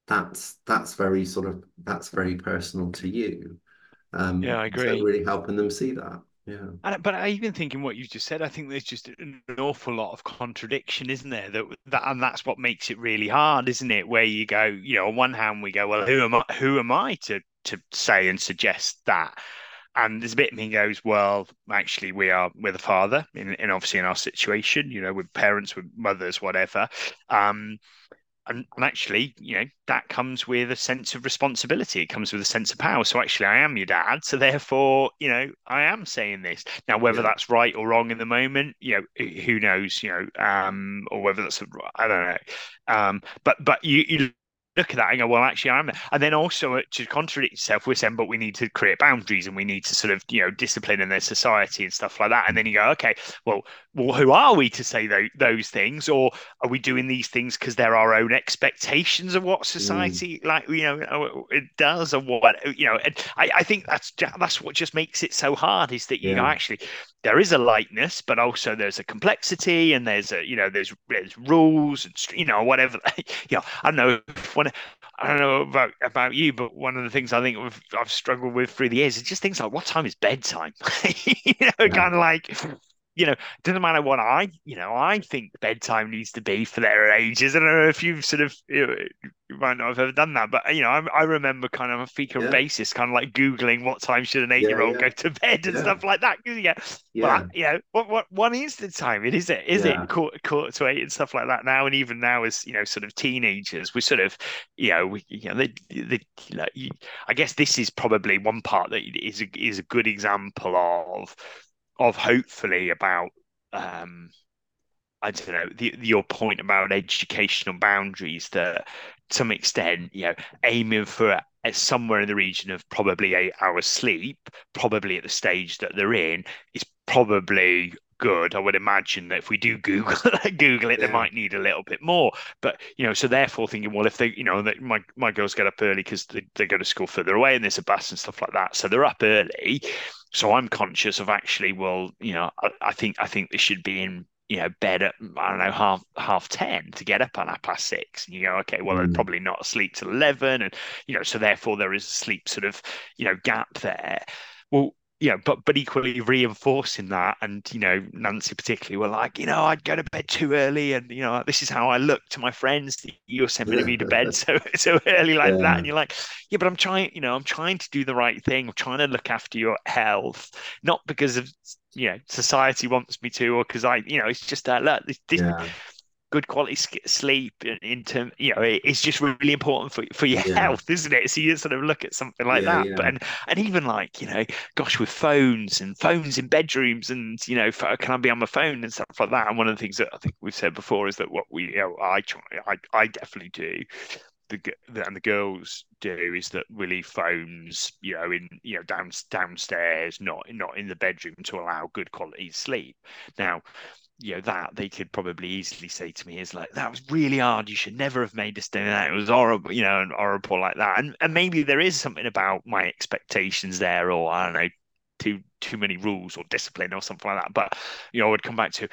that's that's very sort of that's very personal to you. Um, yeah, I agree. So really helping them see that. Yeah, and, but I even think in what you just said, I think there's just an awful lot of contradiction, isn't there? That, that and that's what makes it really hard, isn't it? Where you go, you know, on one hand we go, well, who am I? Who am I to to say and suggest that? And there's a bit of me goes, well, actually, we are we're the father, in, in obviously in our situation, you know, with parents, with mothers, whatever. Um, and, and actually, you know, that comes with a sense of responsibility. It comes with a sense of power. So actually, I am your dad. So therefore, you know, I am saying this now. Whether yeah. that's right or wrong in the moment, you know, who knows? You know, um, or whether that's I don't know. Um, but but you. you look at that and go, well, actually, I'm. And then also to contradict yourself, we're saying, but we need to create boundaries and we need to sort of, you know, discipline in their society and stuff like that. And then you go, okay, well, well, who are we to say those, those things, or are we doing these things because they're our own expectations of what society, mm. like you know, it does, or what you know? And I, I think that's that's what just makes it so hard is that you yeah. know actually. There is a lightness, but also there's a complexity, and there's a you know there's there's rules, and you know whatever. you know, I don't know when, I don't know about about you, but one of the things I think I've, I've struggled with through the years is just things like what time is bedtime? you know, yeah. kind of like. You know, it doesn't matter what I, you know, I think bedtime needs to be for their ages. I don't know if you've sort of, you, know, you might not have ever done that, but, you know, I, I remember kind of on a frequent yeah. basis, kind of like Googling what time should an eight-year-old yeah, yeah. go to bed and yeah. stuff like that. Yeah. yeah. But, you know, what, what, what is the time? It is it, is yeah. it quarter, quarter to eight and stuff like that now? And even now as, you know, sort of teenagers, we sort of, you know, we, you know, the, the, like, you, I guess this is probably one part that is a, is a good example of, of hopefully about, um, I don't know, the, your point about educational boundaries that to some extent, you know, aiming for a, a somewhere in the region of probably eight hours sleep, probably at the stage that they're in, is probably good. I would imagine that if we do Google Google it, they yeah. might need a little bit more. But, you know, so therefore thinking, well, if they, you know, they, my, my girls get up early because they, they go to school further away and there's a bus and stuff like that. So they're up early. So I'm conscious of actually, well, you know, I, I think I think they should be in, you know, bed at, I don't know, half half ten to get up at half past six. And you go, okay, well, mm. they're probably not asleep till eleven. And, you know, so therefore there is a sleep sort of, you know, gap there. Well, you know, but, but equally reinforcing that. And, you know, Nancy particularly were like, you know, I'd go to bed too early. And, you know, this is how I look to my friends. You're sending yeah. me to bed so so early like yeah. that. And you're like, yeah, but I'm trying, you know, I'm trying to do the right thing. I'm trying to look after your health, not because of, you know, society wants me to, or because I, you know, it's just that, look, this, this, yeah. good quality sleep in term, you know, it's just really important for for your yeah. health, isn't it? So you sort of look at something like yeah, that. Yeah. But, and and even like, you know, gosh, with phones and phones in bedrooms and, you know, can I be on my phone and stuff like that? And one of the things that I think we've said before is that what we, you know, I try, I, I definitely do. The, and the girls do is that really phones, you know, in you know down, downstairs, not not in the bedroom, to allow good quality sleep. Now, you know, that they could probably easily say to me is like, that was really hard. You should never have made us do that. It was horrible, you know, and horrible like that. And and maybe there is something about my expectations there, or I don't know, too too many rules or discipline or something like that. But you know, I would come back to,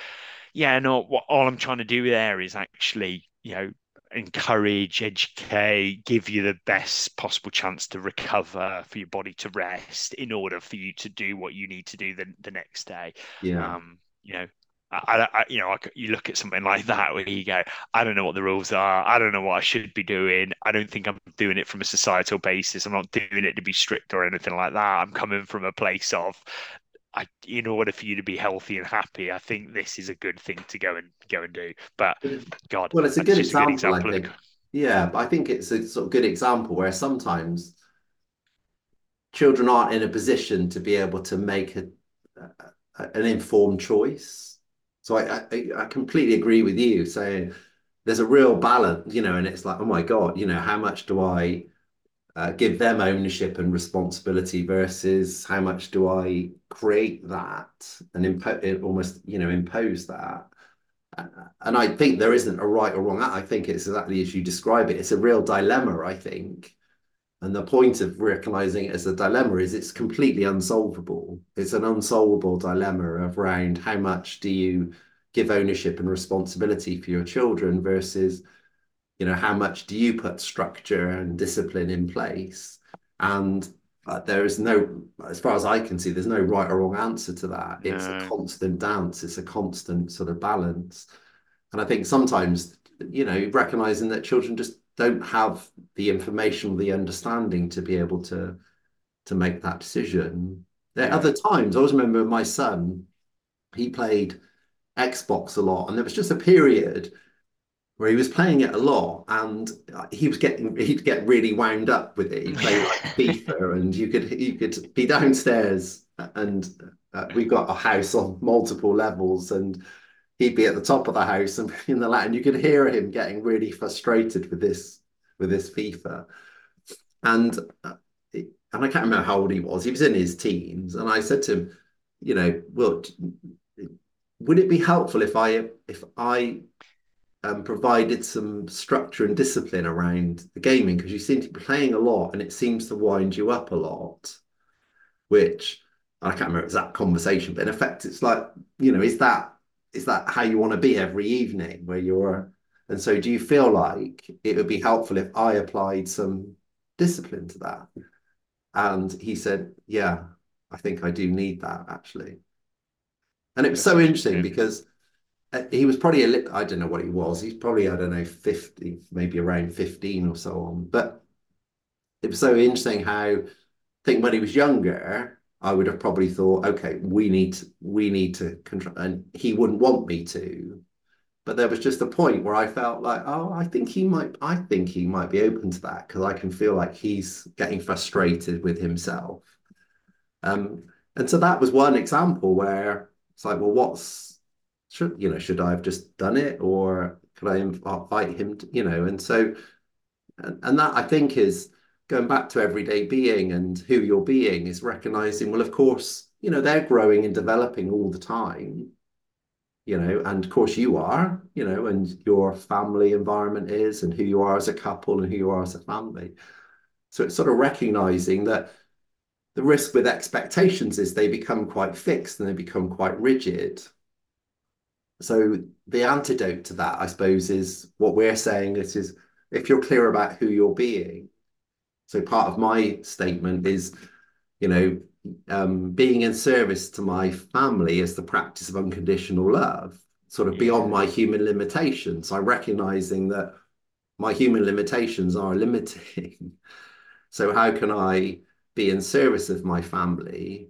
yeah, no, what all I'm trying to do there is actually, you know, encourage, educate, give you the best possible chance to recover, for your body to rest in order for you to do what you need to do the, the next day. Yeah. Um, you know, I, I you know, I, you look at something like that where you go, I don't know what the rules are. I don't know what I should be doing. I don't think I'm doing it from a societal basis. I'm not doing it to be strict or anything like that. I'm coming from a place of, I, in order for you to be healthy and happy, I think this is a good thing to go and go and do. But God, well, it's a good example. A good example I think. Of... Yeah, but I think it's a sort of good example where sometimes children aren't in a position to be able to make a, a, an informed choice. So I, I I completely agree with you. So there's a real balance, you know, and it's like, oh my God, you know, how much do I Uh, give them ownership and responsibility versus how much do I create that and impo- almost, you know, impose that. Uh, and I think there isn't a right or wrong. I think it's exactly as you describe it. It's a real dilemma, I think. And the point of recognizing it as a dilemma is it's completely unsolvable. It's an unsolvable dilemma around how much do you give ownership and responsibility for your children versus, you know, how much do you put structure and discipline in place? And uh, there is no, as far as I can see, there's no right or wrong answer to that. It's no. a constant dance. It's a constant sort of balance. And I think sometimes, you know, recognizing that children just don't have the information or the understanding to be able to, to make that decision. There are other times, I always remember my son, he played Xbox a lot, and there was just a period where he was playing it a lot, and he was getting he'd get really wound up with it. He'd play like FIFA, and you could you could be downstairs, and uh, we've got a house on multiple levels, and he'd be at the top of the house and in the ladder, and you could hear him getting really frustrated with this with this FIFA, and uh, and I can't remember how old he was. He was in his teens, and I said to him, you know, well, would it be helpful if I if I Um, provided some structure and discipline around the gaming, because you seem to be playing a lot and it seems to wind you up a lot, which I can't remember exact conversation, but in effect it's like, you know, is that is that how you want to be every evening where you're, and so do you feel like it would be helpful if I applied some discipline to that? And he said, yeah, I think I do need that actually. And it was so interesting because he was probably, a I don't know what he was, he's probably, I don't know, fifty, maybe around fifteen or so on. But it was so interesting how, I think when he was younger, I would have probably thought, okay, we need to, we need to control, and he wouldn't want me to. But there was just a point where I felt like, oh, I think he might, I think he might be open to that, because I can feel like he's getting frustrated with himself. Um, and so that was one example where it's like, well, what's, should, you know, should I have just done it, or could I invite him to, you know? And so, and, and that I think is going back to everyday being and who you're being, is recognizing, well, of course, you know, they're growing and developing all the time, you know, and of course you are, you know, and your family environment is, and who you are as a couple and who you are as a family. So it's sort of recognizing that the risk with expectations is they become quite fixed and they become quite rigid. So the antidote to that, I suppose, is what we're saying. This is, if you're clear about who you're being. So part of my statement is, you know, um, being in service to my family is the practice of unconditional love, sort of yeah. beyond my human limitations. So I'm recognizing that my human limitations are limiting. So how can I be in service of my family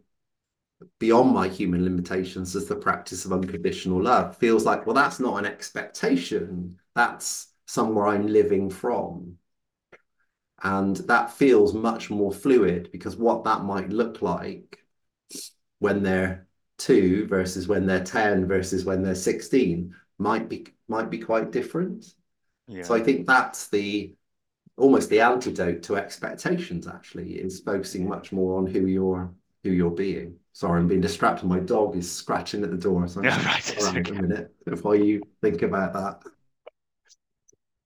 beyond my human limitations as the practice of unconditional love feels like, well, that's not an expectation. That's somewhere I'm living from. And that feels much more fluid, because what that might look like when they're two versus when they're ten versus when they're sixteen might be might be quite different. Yeah. So I think that's the almost the antidote to expectations, actually, is focusing much more on who you're who you're being. Sorry, I'm being distracted. My dog is scratching at the door. So I'm yeah, right. Around okay. a minute before you think about that.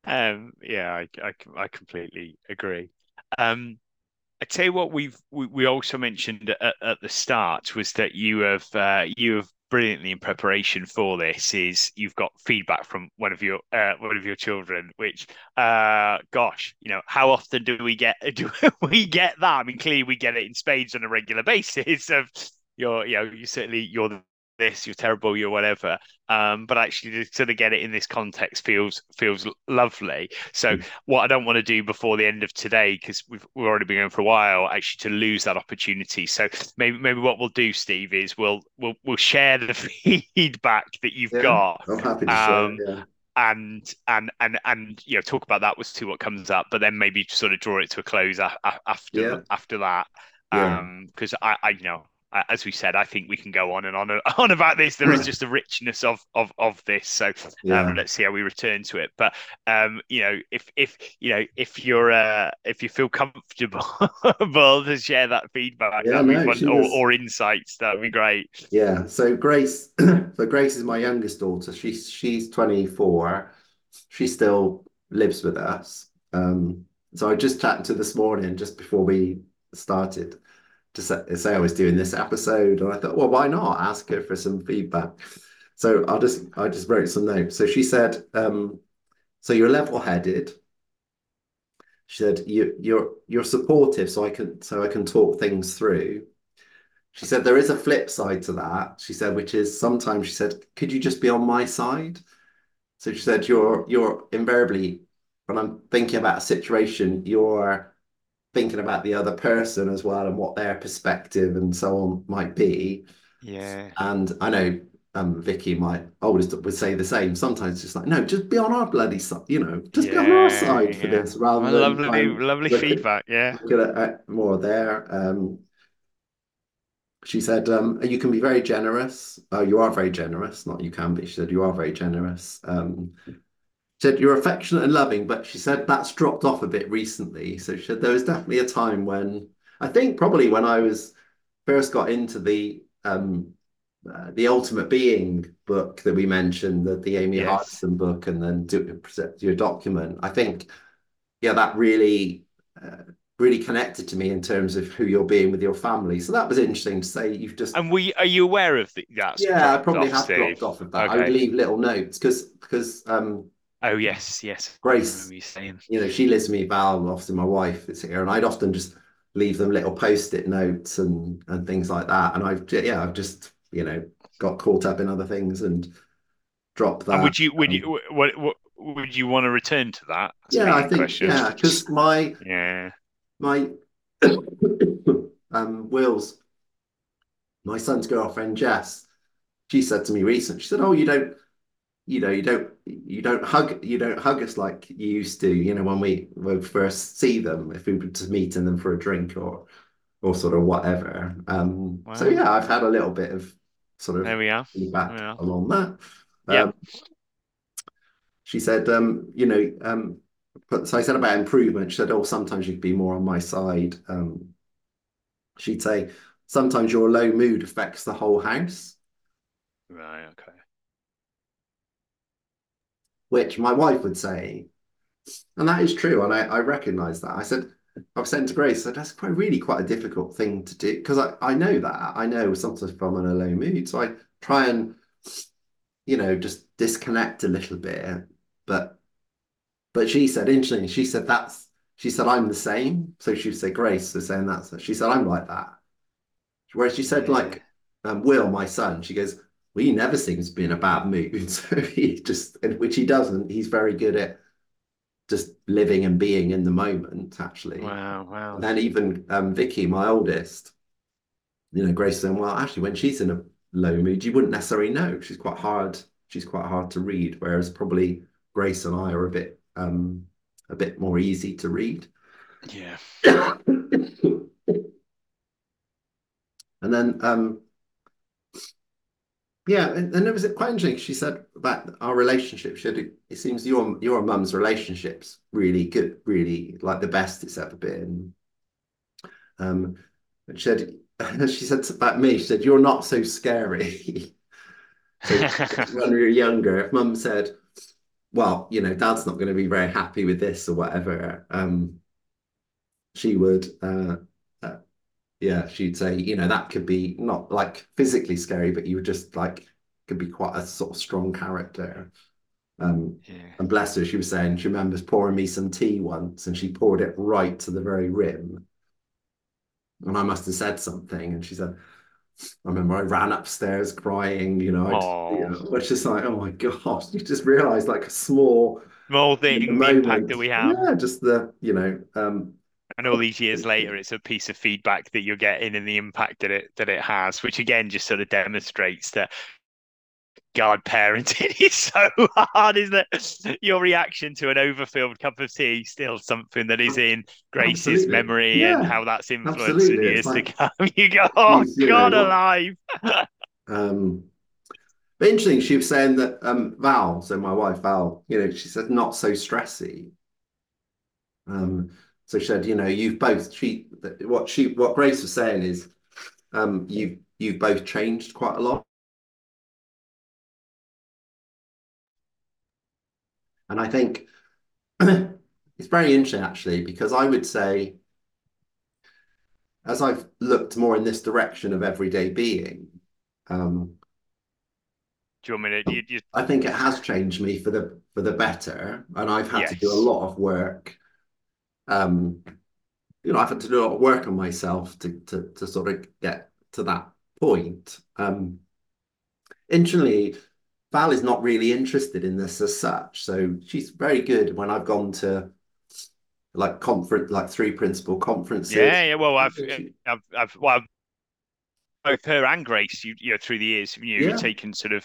Um, yeah, I, I, I completely agree. Um, I tell you what, we've we, we also mentioned at, at the start was that you have uh, you have brilliantly in preparation for this is you've got feedback from one of your uh, one of your children, which uh, gosh, you know, how often do we get do we get that? I mean, clearly we get it in spades on a regular basis. Of you're you know you certainly you're the this, you're terrible, you're whatever. Um, but actually to sort of get it in this context feels feels lovely. So mm. what I don't want to do before the end of today, because we've we've already been going for a while, actually to lose that opportunity. So maybe maybe what we'll do, Steve, is we'll we'll we'll share the feedback that you've yeah, got. I'm happy to um, share it, yeah. And and and and you know talk about that was to what comes up, but then maybe sort of draw it to a close a- a- after yeah. after that. Yeah. Um because I, I you know as we said, I think we can go on and on and on about this. There is just a richness of of of this. So yeah. um, let's see how we return to it. But um, you know, if if you know if you're uh, if you feel comfortable to share that feedback, yeah, that'd no, be fun, or, was... or insights, that'd be great. Yeah. So Grace, so Grace is my youngest daughter. She's she's twenty-four. She still lives with us. Um, so I just chatted to her this morning, just before we started, to say I was doing this episode, and I thought, well, why not ask her for some feedback? So I'll just I just wrote some notes. So she said, um, so you're level-headed. She said, you you're you're supportive, so I can so I can talk things through. She said there is a flip side to that. She said, which is sometimes she said, could you just be on my side? So she said, you're you're invariably, when I'm thinking about a situation, you're thinking about the other person as well and what their perspective and so on might be. Yeah. And I know um, Vicky, my oldest, would say the same. Sometimes just like, no, just be on our bloody side, you know, just yeah, be on our side yeah. for this rather well, than... Lovely, lovely feedback, at, yeah. At, at more there. Um, she said, um, you can be very generous. Oh, you are very generous. Not you can be. She said, you are very generous. Um said you're affectionate and loving, but she said that's dropped off a bit recently. So she said there was definitely a time when I think probably when I was first got into the um uh, the Ultimate Being book that we mentioned, the, the Amy yes. Hardison book, and then do, present your document. I think yeah that really uh, really connected to me in terms of who you're being with your family. So that was interesting to say you've just... And we are you aware of the, that? Yeah, I probably off, have Steve. Dropped off of that. Okay. I would leave little notes because because um Oh, yes, yes. Grace, you, you know, she lives with me, Val, often my wife is here, and I'd often just leave them little post-it notes and, and things like that. And I've, yeah, I've just, you know, got caught up in other things and dropped that. And would you, would um, you, what, what, would you want to return to that? That's yeah, I think, question. yeah, because my, yeah, my, um, Will's, my son's girlfriend, Jess, she said to me recently, she said, oh, you don't, you know, you don't, you don't hug, you don't hug us like you used to, you know, when we would first see them, if we were to meet in them for a drink or, or sort of whatever. Um, wow. So yeah, I've had a little bit of sort of there we are. feedback there we are. along that. Um, yep. She said, um, you know, um, but, so I said about improvement. She said, oh, sometimes you'd be more on my side. Um, she'd say, sometimes your low mood affects the whole house. Right. Okay. Which my wife would say, and that is true, and I, I recognise that. I said, I was saying to Grace, I said, that's quite really quite a difficult thing to do, because I, I know that. I know sometimes if I'm in a low mood, so I try and, you know, just disconnect a little bit. But but she said, interestingly, she said that's, she said, I'm the same. So she would say, Grace was saying that. She said, I'm like that. Whereas she said, yeah. like, um, Will, my son, she goes, well, he never seems to be in a bad mood, so he just, which he doesn't. He's very good at just living and being in the moment, actually. Wow, wow. And then even um, Vicky, my oldest, you know, Grace saying, well, actually, when she's in a low mood, you wouldn't necessarily know. She's quite hard. She's quite hard to read, whereas probably Grace and I are a bit, um, a bit more easy to read. Yeah. And then, um, yeah, and, and it was quite interesting. She said about our relationship. She had, it seems your your mum's relationship's really good, really like the best it's ever been. Um, and she said, she said about me. She said, "You're not so scary." So when we were younger, if mum said, well, you know, dad's not going to be very happy with this or whatever, um, she would, uh, uh, yeah, she'd say, you know, that could be not like physically scary, but you would just like, could be quite a sort of strong character. Um, yeah. And bless her, she was saying, she remembers pouring me some tea once and she poured it right to the very rim. And I must have said something. And she said, I remember I ran upstairs crying, you know, I'd, you know it's just like, oh my gosh, you just realise like a small... small thing, you know, the impact moment that we have. Yeah, just the, you know... Um, and all these years later, it's a piece of feedback that you're getting and the impact that it that it has, which again just sort of demonstrates that God, parenting is so hard, isn't it? Your reaction to an overfilled cup of tea is still something that is in Grace's absolutely. memory yeah. and how that's influenced in years like, to come. You go, oh, you God know, alive. um, but interesting, she was saying that um, Val, so my wife Val, you know, she said not so stressy. Um, so she said, you know, you've both, she, what she, what Grace was saying is um, you've, you've both changed quite a lot. And I think it's very interesting, actually, because I would say, as I've looked more in this direction of everyday being, um, do you want me to, you, you... I think it has changed me for the for the better, and I've had yes. to do a lot of work. Um, you know, I've had to do a lot of work on myself to to, to sort of get to that point. Um, interestingly, Val is not really interested in this as such. So she's very good when I've gone to like conference, like three principal conferences. Yeah, yeah. Well, I've, I've, I've, I've well, both her and Grace, you, you know, through the years, you know, yeah. you've taken sort of,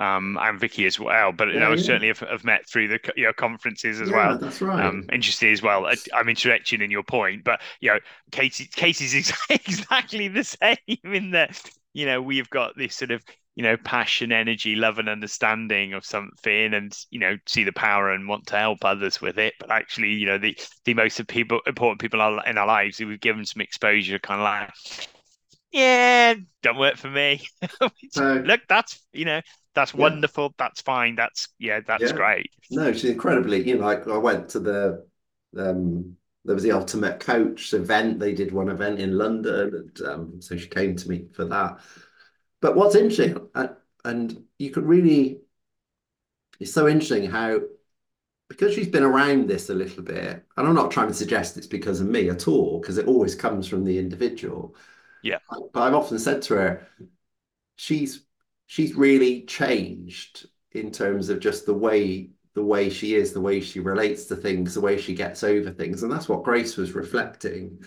um, and Vicky as well. But you yeah, know, yeah. certainly have, have met through the you know, conferences as yeah, well. That's right. Um, interesting as well. I, I'm interjecting in your point, but you know, Katie, Katie's exactly the same in that. You know, we've got this sort of, you know, passion, energy, love and understanding of something and, you know, see the power and want to help others with it. But actually, you know, the, the most of people, important people in our lives who we've given some exposure kind of like, yeah, don't work for me. So, look, that's, you know, that's yeah. wonderful. That's fine. That's, yeah, that's yeah. great. No, she's incredibly, you know, like I went to the, um, there was the Ultimate Coach event. They did one event in London. And, um, so she came to me for that. But what's interesting, and, and you could really, it's so interesting how, because she's been around this a little bit, and I'm not trying to suggest it's because of me at all, because it always comes from the individual. Yeah. But I've often said to her, she's she's really changed in terms of just the way the way she is, the way she relates to things, the way she gets over things. And that's what Grace was reflecting.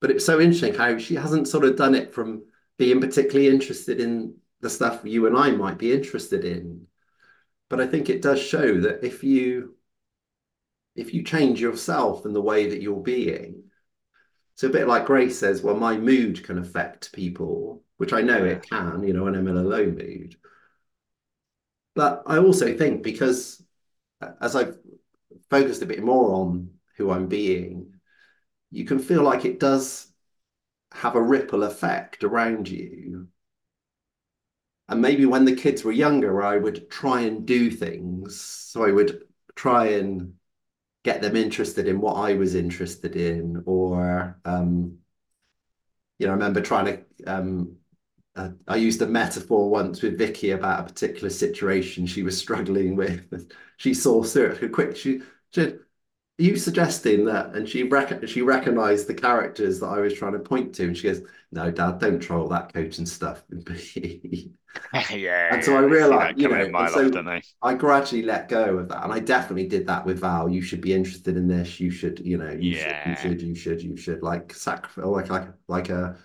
But it's so interesting how she hasn't sort of done it from being particularly interested in the stuff you and I might be interested in. But I think it does show that if you if you change yourself and the way that you're being, so a bit like Grace says, well, my mood can affect people, which I know it can, you know, when I'm in a low mood. But I also think because as I've focused a bit more on who I'm being, you can feel like it does have a ripple effect around you. And maybe when the kids were younger, I would try and do things. So I would try and get them interested in what I was interested in. Or, um, you know, I remember trying to, um, uh, I used a metaphor once with Vicky about a particular situation she was struggling with. She saw certain quick, she, she had, are you suggesting that? And she rec- she recognised the characters that I was trying to point to. And she goes, no, Dad, don't try all that coaching stuff. yeah. And so yeah, I realised, you know, my life, so I gradually let go of that. And I definitely did that with Val. You should be interested in this. You should, you know, you yeah. should, you should, you should, you should, like sacrifice, like, like, like a,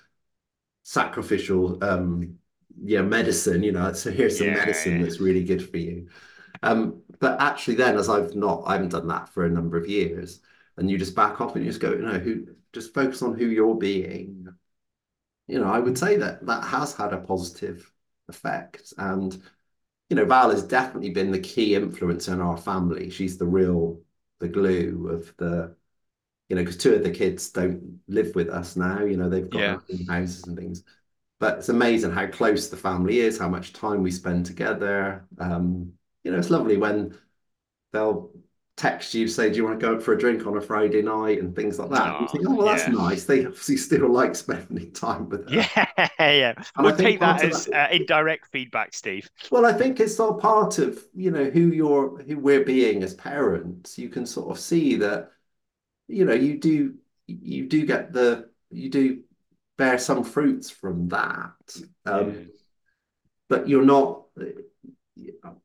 sacrificial um yeah medicine, you know, so here's some yeah, medicine yeah. that's really good for you. Um but actually then, as I've not I haven't done that for a number of years, and you just back off and you just go, you know, who just focus on who you're being, you know, I would say that that has had a positive effect. And you know, Val has definitely been the key influencer in our family. She's the real the glue of the, you know, because two of the kids don't live with us now, you know, they've got yeah. houses and things. But it's amazing how close the family is, how much time we spend together. Um, you know, it's lovely when they'll text you, say, do you want to go out for a drink on a Friday night and things like that. Oh, you think, oh well, that's yeah. nice. They obviously still like spending time with us. Yeah, yeah. And we'll take that as that, uh, indirect feedback, Steve. Well, I think it's all part of, you know, who you're, who we're being as parents. You can sort of see that, you know, you do, you do get the, you do, bear some fruits from that, um, yeah. but you're not,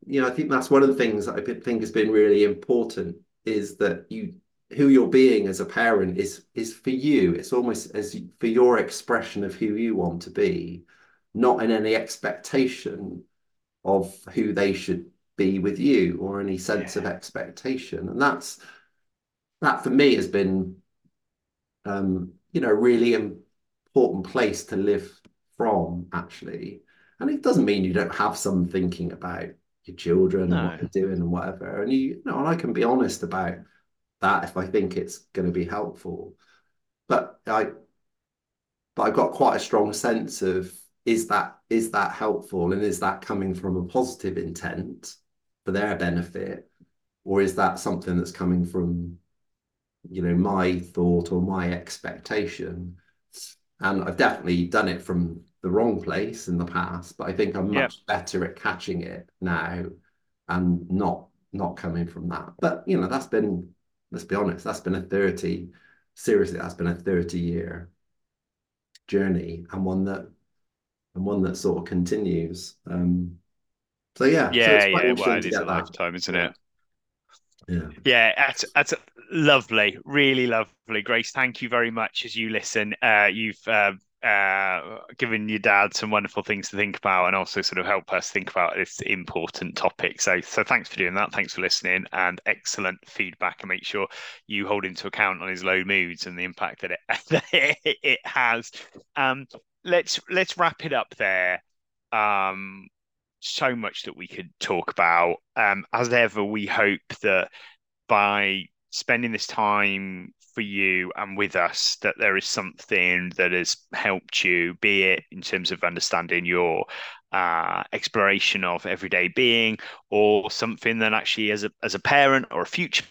you know, I think that's one of the things that I think has been really important, is that you, who you're being as a parent is is for you. It's almost as for your expression of who you want to be, not in any expectation of who they should be with you or any sense yeah. of expectation. And that's, that for me has been, um, you know, really important. important place to live from, actually. And it doesn't mean you don't have some thinking about your children no. and what they're doing and whatever, and you, you know, and I can be honest about that if I think it's going to be helpful, but I but I've got quite a strong sense of is that is that helpful, and is that coming from a positive intent for their benefit, or is that something that's coming from, you know, my thought or my expectation. And I've definitely done it from the wrong place in the past, but I think I'm much yep. better at catching it now and not not coming from that. But, you know, that's been, let's be honest, that's been a thirty, seriously, that's been a thirty-year journey, and one that and one that sort of continues. Um, so, yeah. Yeah, so it's yeah, well, it is a that. lifetime, isn't it? Yeah, yeah, that's, that's lovely, really lovely. Grace, thank you very much. As you listen, uh, you've uh, uh, given your dad some wonderful things to think about, and also sort of help us think about this important topic. So, so thanks for doing that. Thanks for listening, and excellent feedback. And make sure you hold into account on his low moods and the impact that it that it, it has. Um, let's let's wrap it up there. Um, so much that we could talk about. Um, as ever, we hope that by spending this time for you and with us, that there is something that has helped you, be it in terms of understanding your uh, exploration of everyday being, or something that actually as a as a parent or a future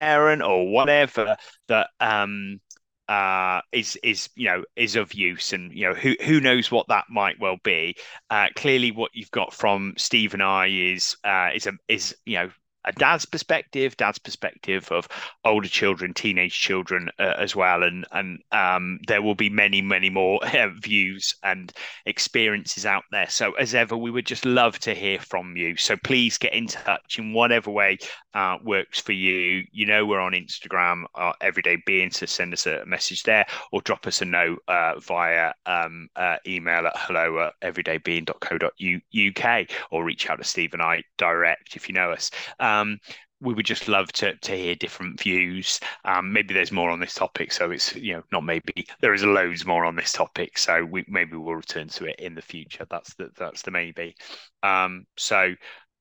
parent or whatever that um uh is is you know is of use. And you know, who who knows what that might well be. Uh clearly what you've got from Steve and I is uh is a is you know a dad's perspective dad's perspective of older children, teenage children, uh, as well, and and um there will be many many more uh, views and experiences out there. So as ever, we would just love to hear from you, so please get in touch in whatever way Uh, works for you. You know, we're on Instagram, our Everyday Being, so send us a message there, or drop us a note uh, via um, uh, email at hello at everydaybeing dot co dot uk, or reach out to Steve and I direct if you know us. Um, we would just love to to hear different views. Um, maybe there's more on this topic, so it's, you know, not maybe, there is loads more on this topic, so we maybe we'll return to it in the future. That's the, that's the maybe. Um, so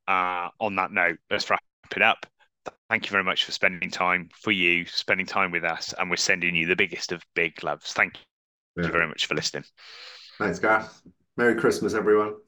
uh, on that note, let's wrap it up. Thank you very much for spending time for you, spending time with us, and we're sending you the biggest of big loves. Thank you, yeah. you very much for listening. Thanks, Gareth. Merry Christmas, everyone.